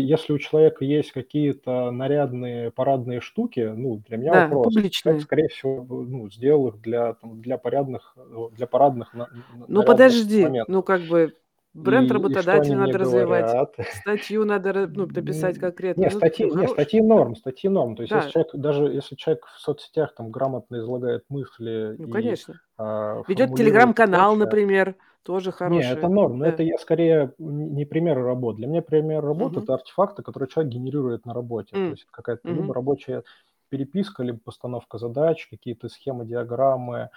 если у человека есть какие-то нарядные парадные штуки, ну, для меня да, вопрос, человек, скорее всего, ну, сделал их для, там, для парадных, для парадных на, Ну, подожди, моментов. ну, как бы... Бренд работодателя надо развивать, говорят. статью надо ну, написать конкретно. Нет, статьи, ну, нет, статьи норм, статьи норм. То есть да. если человек, даже если человек в соцсетях там грамотно излагает мысли... Ну, и, конечно. А, ведет телеграм-канал, например, тоже хороший. Нет, это норм, да. но это я скорее не примеры работы. Для меня пример работы угу. – это артефакты, которые человек генерирует на работе. Mm. То есть какая-то mm-hmm. либо рабочая переписка, либо постановка задач, какие-то схемы, диаграммы,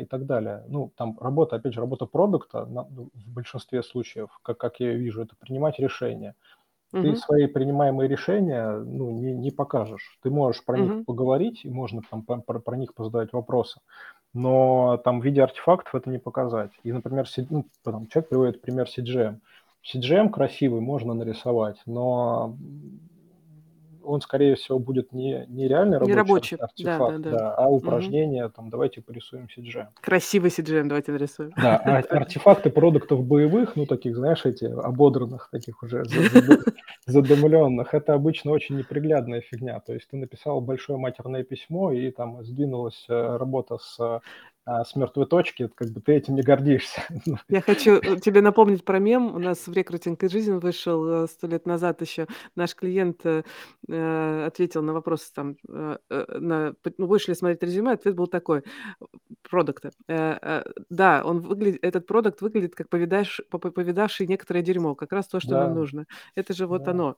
и так далее. Ну, там работа, опять же, работа продукта в большинстве случаев, как, как я вижу, это принимать решения. Угу. Ты свои принимаемые решения ну, не, не покажешь. Ты можешь про угу. них поговорить, и можно там, про, про них позадавать вопросы, но там в виде артефактов это не показать. И, например, си, ну, там, человек приводит пример си джи эм. си джи эм красивый можно нарисовать, но... он, скорее всего, будет не, не реальный рабочий, не рабочий. артефакт, да, да, да. Да, а упражнение, угу. там, давайте порисуем си джи эм. Красивый си джи эм давайте нарисуем. Да, а артефакты продуктов боевых, ну, таких, знаешь, эти ободранных, таких уже задымленных, это обычно очень неприглядная фигня. То есть ты написал большое матерное письмо, и там сдвинулась работа с... с мертвой точки, как бы ты этим не гордишься. Я хочу тебе напомнить про мем. У нас в «Рекрутинг и жизнь» вышел сто лет назад еще. Наш клиент э, ответил на вопрос, там, э, на, ну, вышли смотреть резюме, ответ был такой, продукта. Э, э, да, он выглядит, этот продукт выглядит как повидавший, повидавший некоторое дерьмо, как раз то, что да. нам нужно. Это же вот да. оно.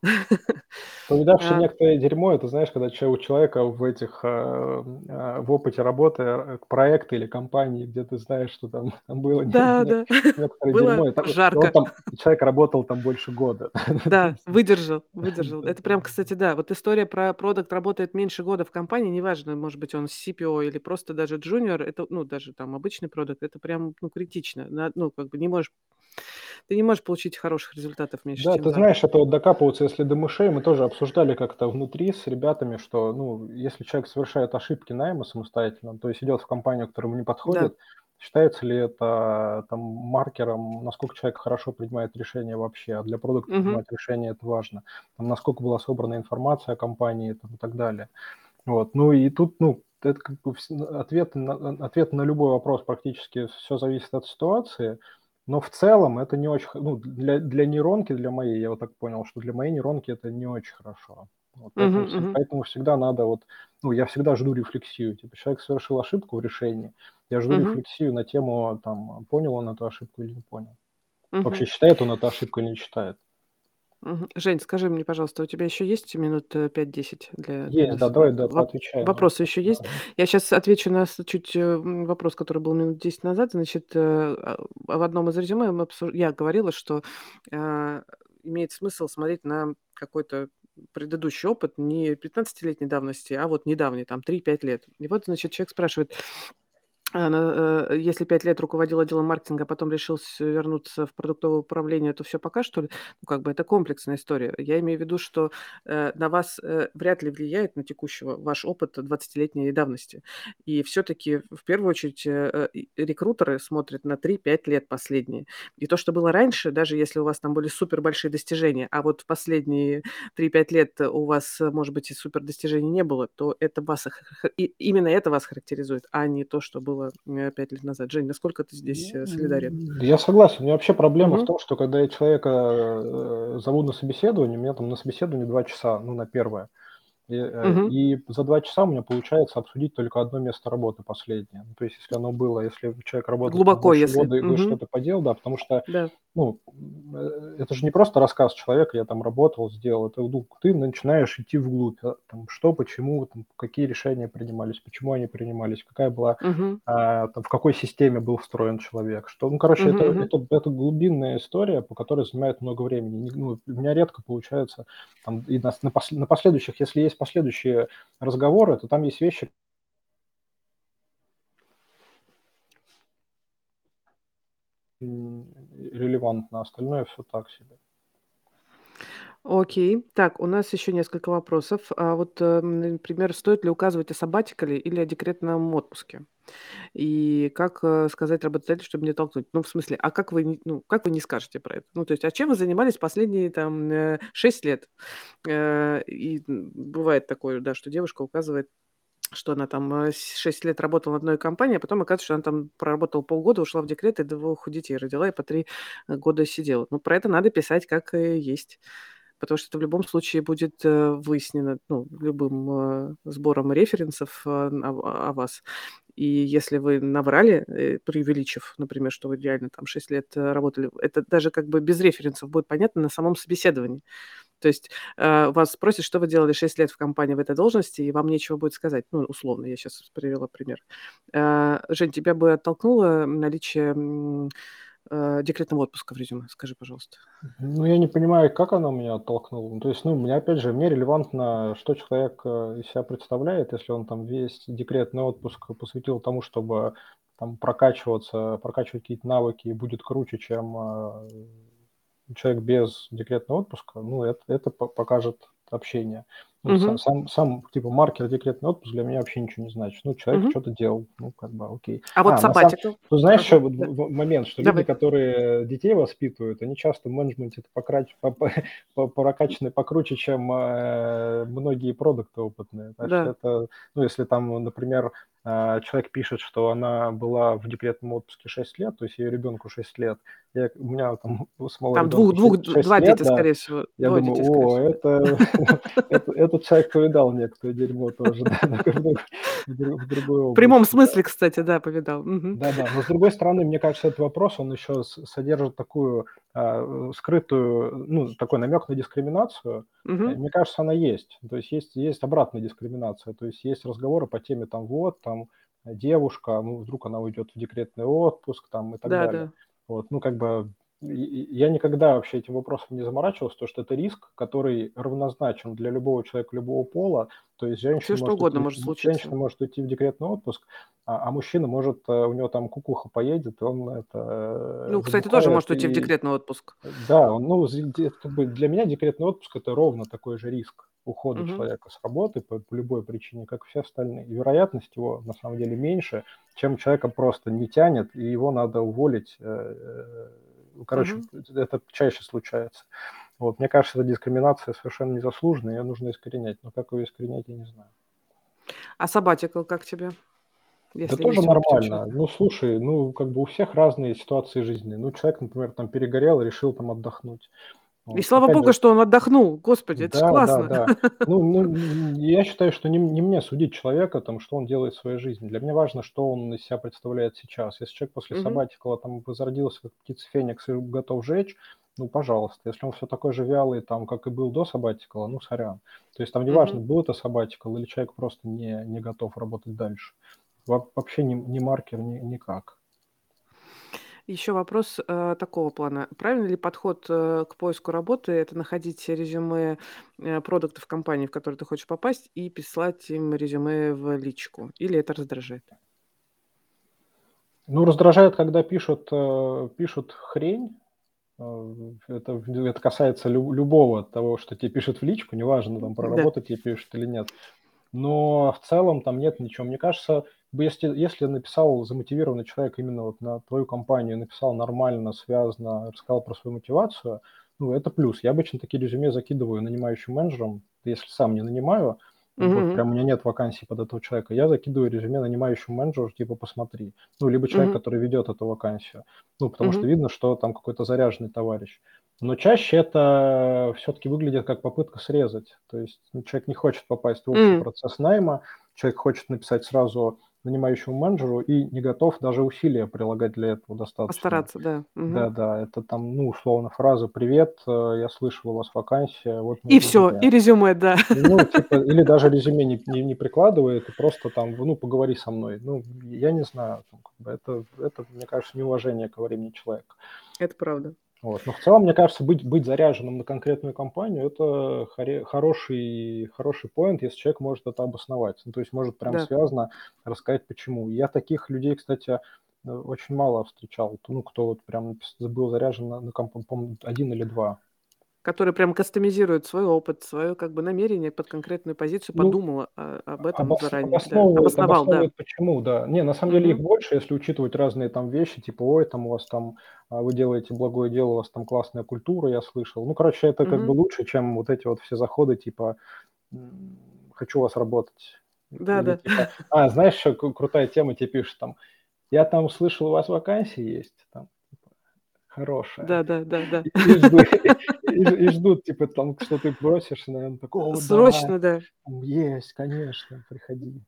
Повидавший а. некоторое дерьмо, это, знаешь, когда у человека в этих, в опыте работы проекты или компании, компании, где ты знаешь, что там, там было, да, не, да. Не, было там, жарко. Там, человек работал там больше года. Да, выдержал, выдержал. Это прям, кстати, да, вот история про продакт работает меньше года в компании, неважно, может быть, он си пи о или просто даже джуниор, это, ну, даже там обычный продакт, это прям, ну, критично, ну, как бы не можешь... Ты не можешь получить хороших результатов меньше. Да, ты завтра. знаешь, это вот докапываться, если до мышей. Мы тоже обсуждали как-то внутри с ребятами, что, ну, если человек совершает ошибки найма самостоятельно, то есть идет в компанию, которая ему не подходит, да. считается ли это там маркером, насколько человек хорошо принимает решения вообще, а для продукта угу. принимать решения это важно, там, насколько была собрана информация о компании там, и так далее. Вот. Ну и тут, ну, это как бы ответ на, ответ на любой вопрос практически все зависит от ситуации. Но в целом это не очень... Ну, для, для нейронки, для моей, я вот так понял, что для моей нейронки это не очень хорошо. Вот, поэтому, uh-huh, uh-huh. поэтому всегда надо вот... Ну, я всегда жду рефлексию. Типа, человек совершил ошибку в решении, я жду uh-huh. рефлексию на тему, там, понял он эту ошибку или не понял. Uh-huh. Вообще, считает он эту ошибку или не считает. Uh-huh. Жень, скажи мне, пожалуйста, у тебя еще есть минут пять-десять для... Есть, да, давай, да, поотвечаем. Вопросы еще есть? Да. Я сейчас отвечу на чуть вопрос, который был минут десять назад. Значит, в одном из резюме мы обсуж... я говорила, что э, имеет смысл смотреть на какой-то предыдущий опыт не пятнадцатилетней давности, а вот недавний, там, три-пять лет. И вот, значит, человек спрашивает... Если пять лет руководил отделом маркетинга, а потом решил вернуться в продуктовое управление, то все пока, что ли? Ну, как бы это комплексная история. Я имею в виду, что э, на вас э, вряд ли влияет на текущего ваш опыт двадцатилетней давности. И все-таки в первую очередь э, рекрутеры смотрят на три-пять лет последние. И то, что было раньше, даже если у вас там были супер большие достижения, а вот в последние три-пять лет у вас, может быть, и супер достижений не было, то это вас, и именно это вас характеризует, а не то, что было пять лет назад. Жень, насколько ты здесь солидарен? Я согласен. У меня вообще проблема угу. в том, что когда я человека зову на собеседование, у меня там на собеседование два часа, ну, на первое. И, угу. и за два часа у меня получается обсудить только одно место работы последнее. То есть, если оно было, если человек работал глубоко, больше если... года и угу. что-то поделал, да, потому что, да. ну, это же не просто рассказ человека, я там работал, сделал это. Ты начинаешь идти вглубь, там, что, почему, там, какие решения принимались, почему они принимались, какая была, угу. а, там, в какой системе был встроен человек. Что, ну, короче, угу, это, угу. Это, это глубинная история, по которой занимает много времени. Ну, у меня редко получается, там, и на, на, пос, на последующих, если есть последующие разговоры, то там есть вещи. Релевантно, остальное все так себе. Окей. Так, у нас еще несколько вопросов. А вот, например, стоит ли указывать о саббатикале или о декретном отпуске? И как сказать работодателю, чтобы не толкнуть? Ну, в смысле, а как вы, ну, как вы не скажете про это? Ну, то есть, а чем вы занимались последние, там, шесть лет? И бывает такое, да, что девушка указывает, что она там шесть лет работала в одной компании, а потом оказывается, что она там проработала полгода, ушла в декрет и двух детей родила, и по три года сидела. Ну, про это надо писать как есть, потому что это в любом случае будет выяснено, ну, любым сбором референсов о, о вас. И если вы наврали, преувеличив, например, что вы реально там шесть лет работали, это даже как бы без референсов будет понятно на самом собеседовании. То есть вас спросят, что вы делали шесть лет в компании в этой должности, и вам нечего будет сказать. Ну, условно, я сейчас привела пример. Жень, тебя бы оттолкнуло наличие декретного отпуска в резюме? Скажи, пожалуйста. Ну, я не понимаю, как оно меня оттолкнуло. То есть, ну, мне, опять же, мне релевантно, что человек из себя представляет, если он там весь декретный отпуск посвятил тому, чтобы там прокачиваться, прокачивать какие-то навыки, и будет круче, чем человек без декретного отпуска, ну, это, это покажет общение. Угу. Сам, сам, типа, маркер декретный отпуск для меня вообще ничего не значит. Ну, человек угу. что-то делал, ну, как бы, окей. А, а вот сапатику? Ну, знаешь, еще да. момент, что Давай. люди, которые детей воспитывают, они часто в менеджменте прокачаны покруче, чем многие продукты опытные. Значит, да. это, ну, если там, например, человек пишет, что она была в декретном отпуске шесть лет, то есть ее ребенку шесть лет, я, у меня там с малым там двух, двух, два лет, дети, да, скорее всего. Я думаю, детей, о, это, это, этот человек повидал некоторое дерьмо тоже. Да, в, в прямом смысле, кстати, да, повидал. Да-да, но с другой стороны, мне кажется, этот вопрос, он еще содержит такую а, скрытую, ну, такой намек на дискриминацию. Угу. Мне кажется, она есть. То есть, есть есть обратная дискриминация. То есть есть разговоры по теме там вот, там девушка, ну, вдруг она уйдет в декретный отпуск, там и так да, далее. Да. Вот, ну, как бы, я никогда вообще этим вопросом не заморачивался, потому что это риск, который равнозначен для любого человека, любого пола. То есть женщина, может, угодно уйти, может, женщина может уйти в декретный отпуск, а, а мужчина может, у него там кукуха поедет, он это... Ну, кстати, тоже может и... уйти в декретный отпуск. Да, он, ну, для меня декретный отпуск – это ровно такой же риск ухода угу. человека с работы по, по любой причине, как все остальные. И вероятность его, на самом деле, меньше, чем человека просто не тянет, и его надо уволить. Короче, угу. это чаще случается. Вот, мне кажется, эта дискриминация совершенно незаслуженная, ее нужно искоренять. Но как ее искоренять, я не знаю. А sabbatical как тебе? Если да тоже нормально. Ну, слушай, ну, как бы у всех разные ситуации жизненные. Ну, человек, например, там перегорел, решил там отдохнуть. Вот. И слава Опять богу, же... что он отдохнул. Господи, это да, же классно. Да, да. Ну, ну, я считаю, что не, не мне судить человека, там, что он делает в своей жизни. Для меня важно, что он из себя представляет сейчас. Если человек после mm-hmm. сабатикала там возродился, как птица Феникс, и готов жечь, ну, пожалуйста. Если он все такой же вялый, там, как и был до сабатикала, ну, сорян. То есть там неважно, mm-hmm. был это сабатикал или человек просто не, не готов работать дальше. Во- вообще не, не маркер, ни, никак. Еще вопрос э, такого плана. Правильно ли подход э, к поиску работы – это находить резюме э, продуктов компании, в которые ты хочешь попасть, и писать им резюме в личку? Или это раздражает? Ну, раздражает, когда пишут, э, пишут хрень. Это, это касается лю- любого того, что тебе пишут в личку, неважно, там, про да. работу тебе пишут или нет. Но в целом там нет ничего. Мне кажется, если, если написал замотивированный человек именно вот на твою компанию, написал нормально, связано, рассказал про свою мотивацию, ну, это плюс. Я обычно такие резюме закидываю нанимающим менеджерам, если сам не нанимаю, mm-hmm. вот прям у меня нет вакансий под этого человека, я закидываю резюме нанимающему менеджеру, типа, посмотри. Ну, либо человек, mm-hmm. который ведет эту вакансию. Ну, потому mm-hmm. что видно, что там какой-то заряженный товарищ. Но чаще это все-таки выглядит как попытка срезать. То есть ну, человек не хочет попасть в общий mm. процесс найма, человек хочет написать сразу нанимающему менеджеру и не готов даже усилия прилагать для этого достаточно. Постараться, да. Угу. Да, да, это там, ну, условно, фраза «Привет, я слышал, у вас вакансия». Вот и все, резюме. И резюме, да. Ну, типа, или даже резюме не, не, не прикладывает и просто там, ну, поговори со мной. Ну, я не знаю, это, это мне кажется, неуважение ко времени человека. Это правда. Вот. Но в целом, мне кажется, быть, быть заряженным на конкретную компанию – это хоре, хороший, хороший поинт, если человек может это обосновать. Ну, то есть может прям да. связано рассказать, почему. Я таких людей, кстати, очень мало встречал. Ну, кто вот прям был заряжен на, на компанию, помню, один или два. Которые прям кастомизируют свой опыт, свое как бы намерение под конкретную позицию, ну, подумала об этом обос... заранее. Обосновывает, да. Обосновал, обосновывает, да. Почему, да. Не, на самом mm-hmm. деле их больше, если учитывать разные там вещи, типа, ой, там у вас там, вы делаете благое дело, у вас там классная культура, я слышал. Ну, короче, это mm-hmm. как бы лучше, чем вот эти вот все заходы, типа, хочу у вас работать. Да, или, да. Типа, а, знаешь, еще крутая тема, тебе пишут там, я там слышал, у вас вакансии есть, там. Хорошая. Да, да, да, да. И, и, ждут, и, и ждут, типа, там, что ты бросишься, наверное, такого. Срочно, да. да. Есть, конечно, приходи.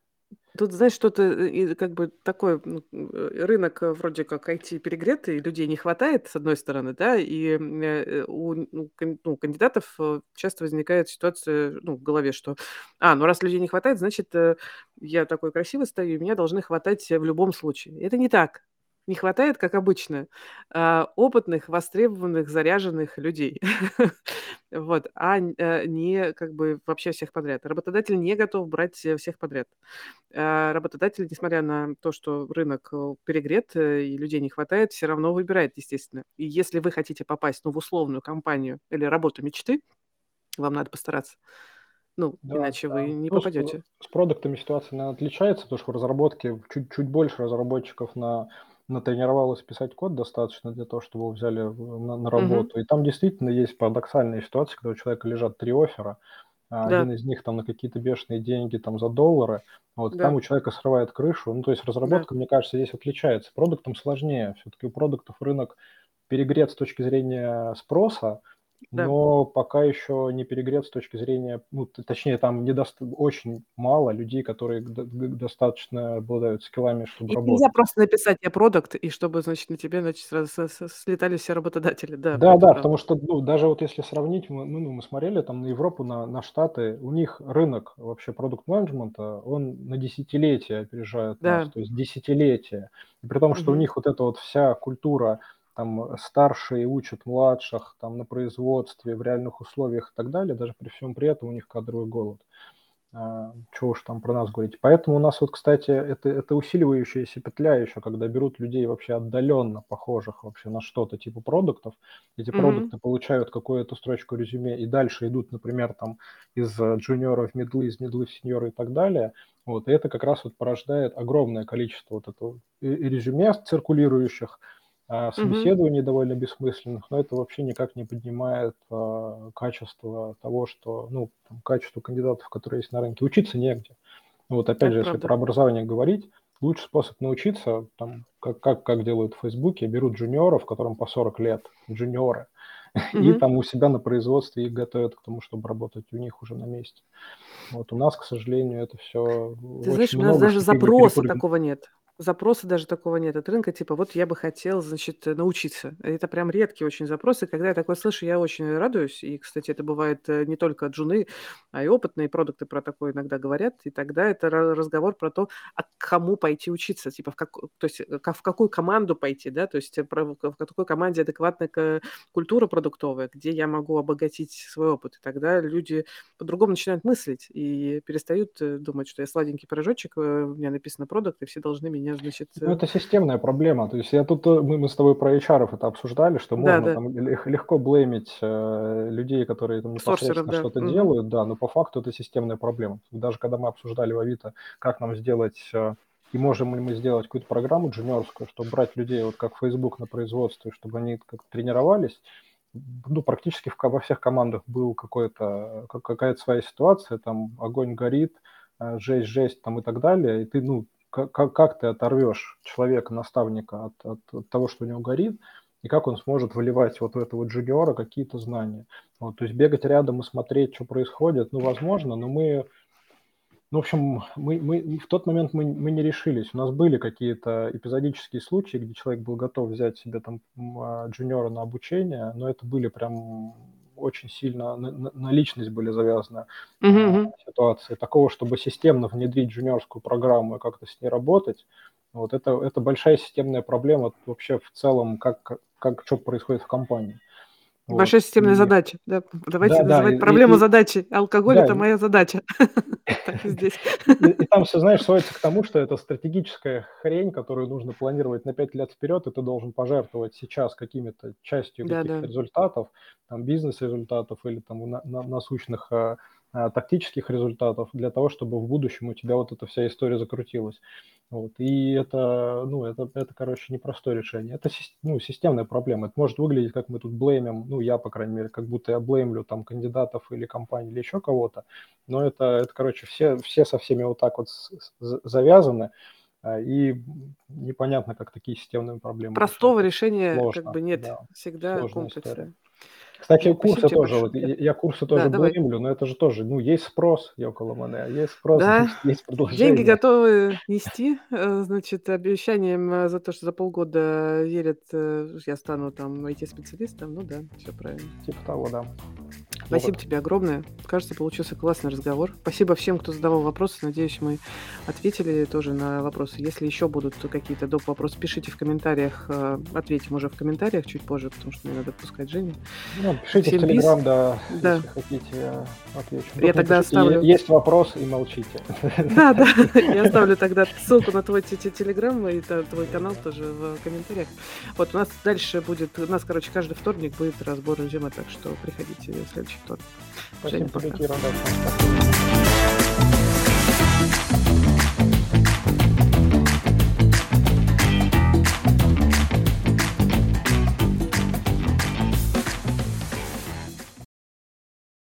Тут, знаешь, что-то, как бы, такой рынок вроде как ай ти перегретый, людей не хватает, с одной стороны, да, и у ну, кандидатов часто возникает ситуация, ну, в голове, что, а, ну, раз людей не хватает, значит, я такой красивый стою, и меня должны хватать в любом случае. Это не так. Не хватает, как обычно, опытных, востребованных, заряженных людей, вот, а не как бы вообще всех подряд. Работодатель не готов брать всех подряд. Работодатель, несмотря на то, что рынок перегрет и людей не хватает, все равно выбирает, естественно. И если вы хотите попасть ну, в условную компанию или работу мечты, вам надо постараться. Ну, да, иначе да. вы не ну, попадете. С, с продуктами ситуация, наверное, отличается, потому что в разработке чуть-чуть больше разработчиков на... натренировалась писать код достаточно для того, чтобы его взяли на, на работу. Mm-hmm. И там действительно есть парадоксальные ситуации, когда у человека лежат три оффера, да. один из них там на какие-то бешеные деньги, там за доллары, вот, да. там у человека срывает крышу. Ну, то есть разработка, да. мне кажется, здесь отличается. Продуктам сложнее. Все-таки у продуктов рынок перегрет с точки зрения спроса, да. но пока еще не перегрет с точки зрения... Ну, точнее, там недоста- очень мало людей, которые д- д- достаточно обладают скиллами, чтобы и работать. Нельзя просто написать «я продукт», и чтобы, значит, на тебе значит, сразу слетали все работодатели. Да, да, да потому что ну, даже вот если сравнить, мы, ну, мы смотрели там на Европу, на, на Штаты, у них рынок вообще продукт-менеджмента, он на десятилетия опережает да. нас, то есть десятилетия. И при том, что mm-hmm. у них вот эта вот вся культура... там старшие учат младших, там на производстве, в реальных условиях и так далее, даже при всем при этом у них кадровый голод. А, чего уж там про нас говорить. Поэтому у нас вот, кстати, это, это усиливающаяся петля еще, когда берут людей вообще отдаленно похожих вообще на что-то типа продуктов. Эти mm-hmm. продукты получают какую-то строчку резюме и дальше идут, например, там из джуниора в медлы, из медлы в сеньора и так далее. Вот, и это как раз вот порождает огромное количество вот этого резюме циркулирующих, собеседований mm-hmm. довольно бессмысленных, но это вообще никак не поднимает а, качество того, что, ну, там, качество кандидатов, которые есть на рынке. Учиться негде. Вот опять это же, правда. Если про образование говорить, лучший способ научиться, там, как, как, как делают в Фейсбуке, берут джуниоров, которым по сорок лет, джуниоры, mm-hmm. и там у себя на производстве их готовят к тому, чтобы работать у них уже на месте. Вот у нас, к сожалению, это все... Ты знаешь, у нас даже запроса перекур... такого нет. Запроса даже такого нет от рынка, типа вот я бы хотел, значит, научиться. Это прям редкие очень запросы. Когда я такое слышу, я очень радуюсь. И, кстати, это бывает не только джуны, а и опытные продукты про такое иногда говорят. И тогда это разговор про то, а к кому пойти учиться, типа в, как... то есть, в какую команду пойти, да, то есть в какой команде адекватна культура продуктовая, где я могу обогатить свой опыт. И тогда люди по-другому начинают мыслить и перестают думать, что я сладенький пирожочек, у меня написано продукт, и все должны меня Значит... Ну, это системная проблема. То есть я тут мы, мы с тобой про эйч ар-ов это обсуждали, что да, можно да. Там, легко блеймить э, людей, которые там непосредственно Сорсеров, что-то да. делают, mm-hmm. да, но по факту это системная проблема. Даже когда мы обсуждали в Авито, как нам сделать э, и можем ли мы сделать какую-то программу джуниорскую, чтобы брать людей, вот как Facebook на производстве, чтобы они как-то тренировались. Ну, практически в, во всех командах была какая-то своя ситуация, там огонь горит, э, жесть, жесть там и так далее, и ты, ну, Как, как ты оторвешь человека, наставника от, от, от того, что у него горит, и как он сможет выливать вот у этого джуниора какие-то знания. Вот, то есть бегать рядом и смотреть, что происходит, ну, возможно, но мы... Ну, в общем, мы, мы, в тот момент мы, мы не решились. У нас были какие-то эпизодические случаи, где человек был готов взять себе там джуниора на обучение, но это были прям... очень сильно на, на личность были завязаны uh-huh. ситуации. Такого, чтобы системно внедрить джуниорскую программу и как-то с ней работать, вот это, это большая системная проблема вообще в целом, как, как что происходит в компании. Большая вот. системная и... задача. Да. Давайте да, называть да, проблему и, задачи. Алкоголь да, – это моя задача. И там все, знаешь, сводится к тому, что это стратегическая хрень, которую нужно планировать на пять лет вперед, и ты должен пожертвовать сейчас какими-то частью каких-то результатов, бизнес-результатов или насущных тактических результатов для того, чтобы в будущем у тебя вот эта вся история закрутилась. Вот. И это, ну, это, это, короче, непростое решение. Это ну, системная проблема. Это может выглядеть, как мы тут блеймим, ну, я, по крайней мере, как будто я блеймлю там кандидатов или компаний или еще кого-то, но это, это короче, все, все со всеми вот так вот завязаны, и непонятно, как такие системные проблемы. Простого решения сложно, как бы нет. Да, всегда комплексы. Кстати, ну, курсы тоже. Вот, я, я курсы тоже да, блеймлю, но это же тоже, ну, есть спрос, Йоколомане, есть спрос, да. есть, есть предложение. Деньги готовы нести, значит, обещанием за то, что за полгода верят, я стану там ай ти-специалистом, ну да, все правильно. Типа того, да. Спасибо тебе огромное. Кажется, получился классный разговор. Спасибо всем, кто задавал вопросы. Надеюсь, мы ответили тоже на вопросы. Если еще будут какие-то доп. Вопросы, пишите в комментариях. Ответим уже в комментариях чуть позже, потому что мне надо отпускать Женю. Ну, пишите всем в Telegram, да, да, если хотите, я отвечу. Я Только тогда пишите, оставлю... Есть вопрос и молчите. Да, да. Я оставлю тогда ссылку на твой Telegram и твой канал тоже в комментариях. Вот у нас дальше будет, у нас, короче, каждый вторник будет разбор резюме, так что приходите в следующий. историю. Спасибо тебе, Кира.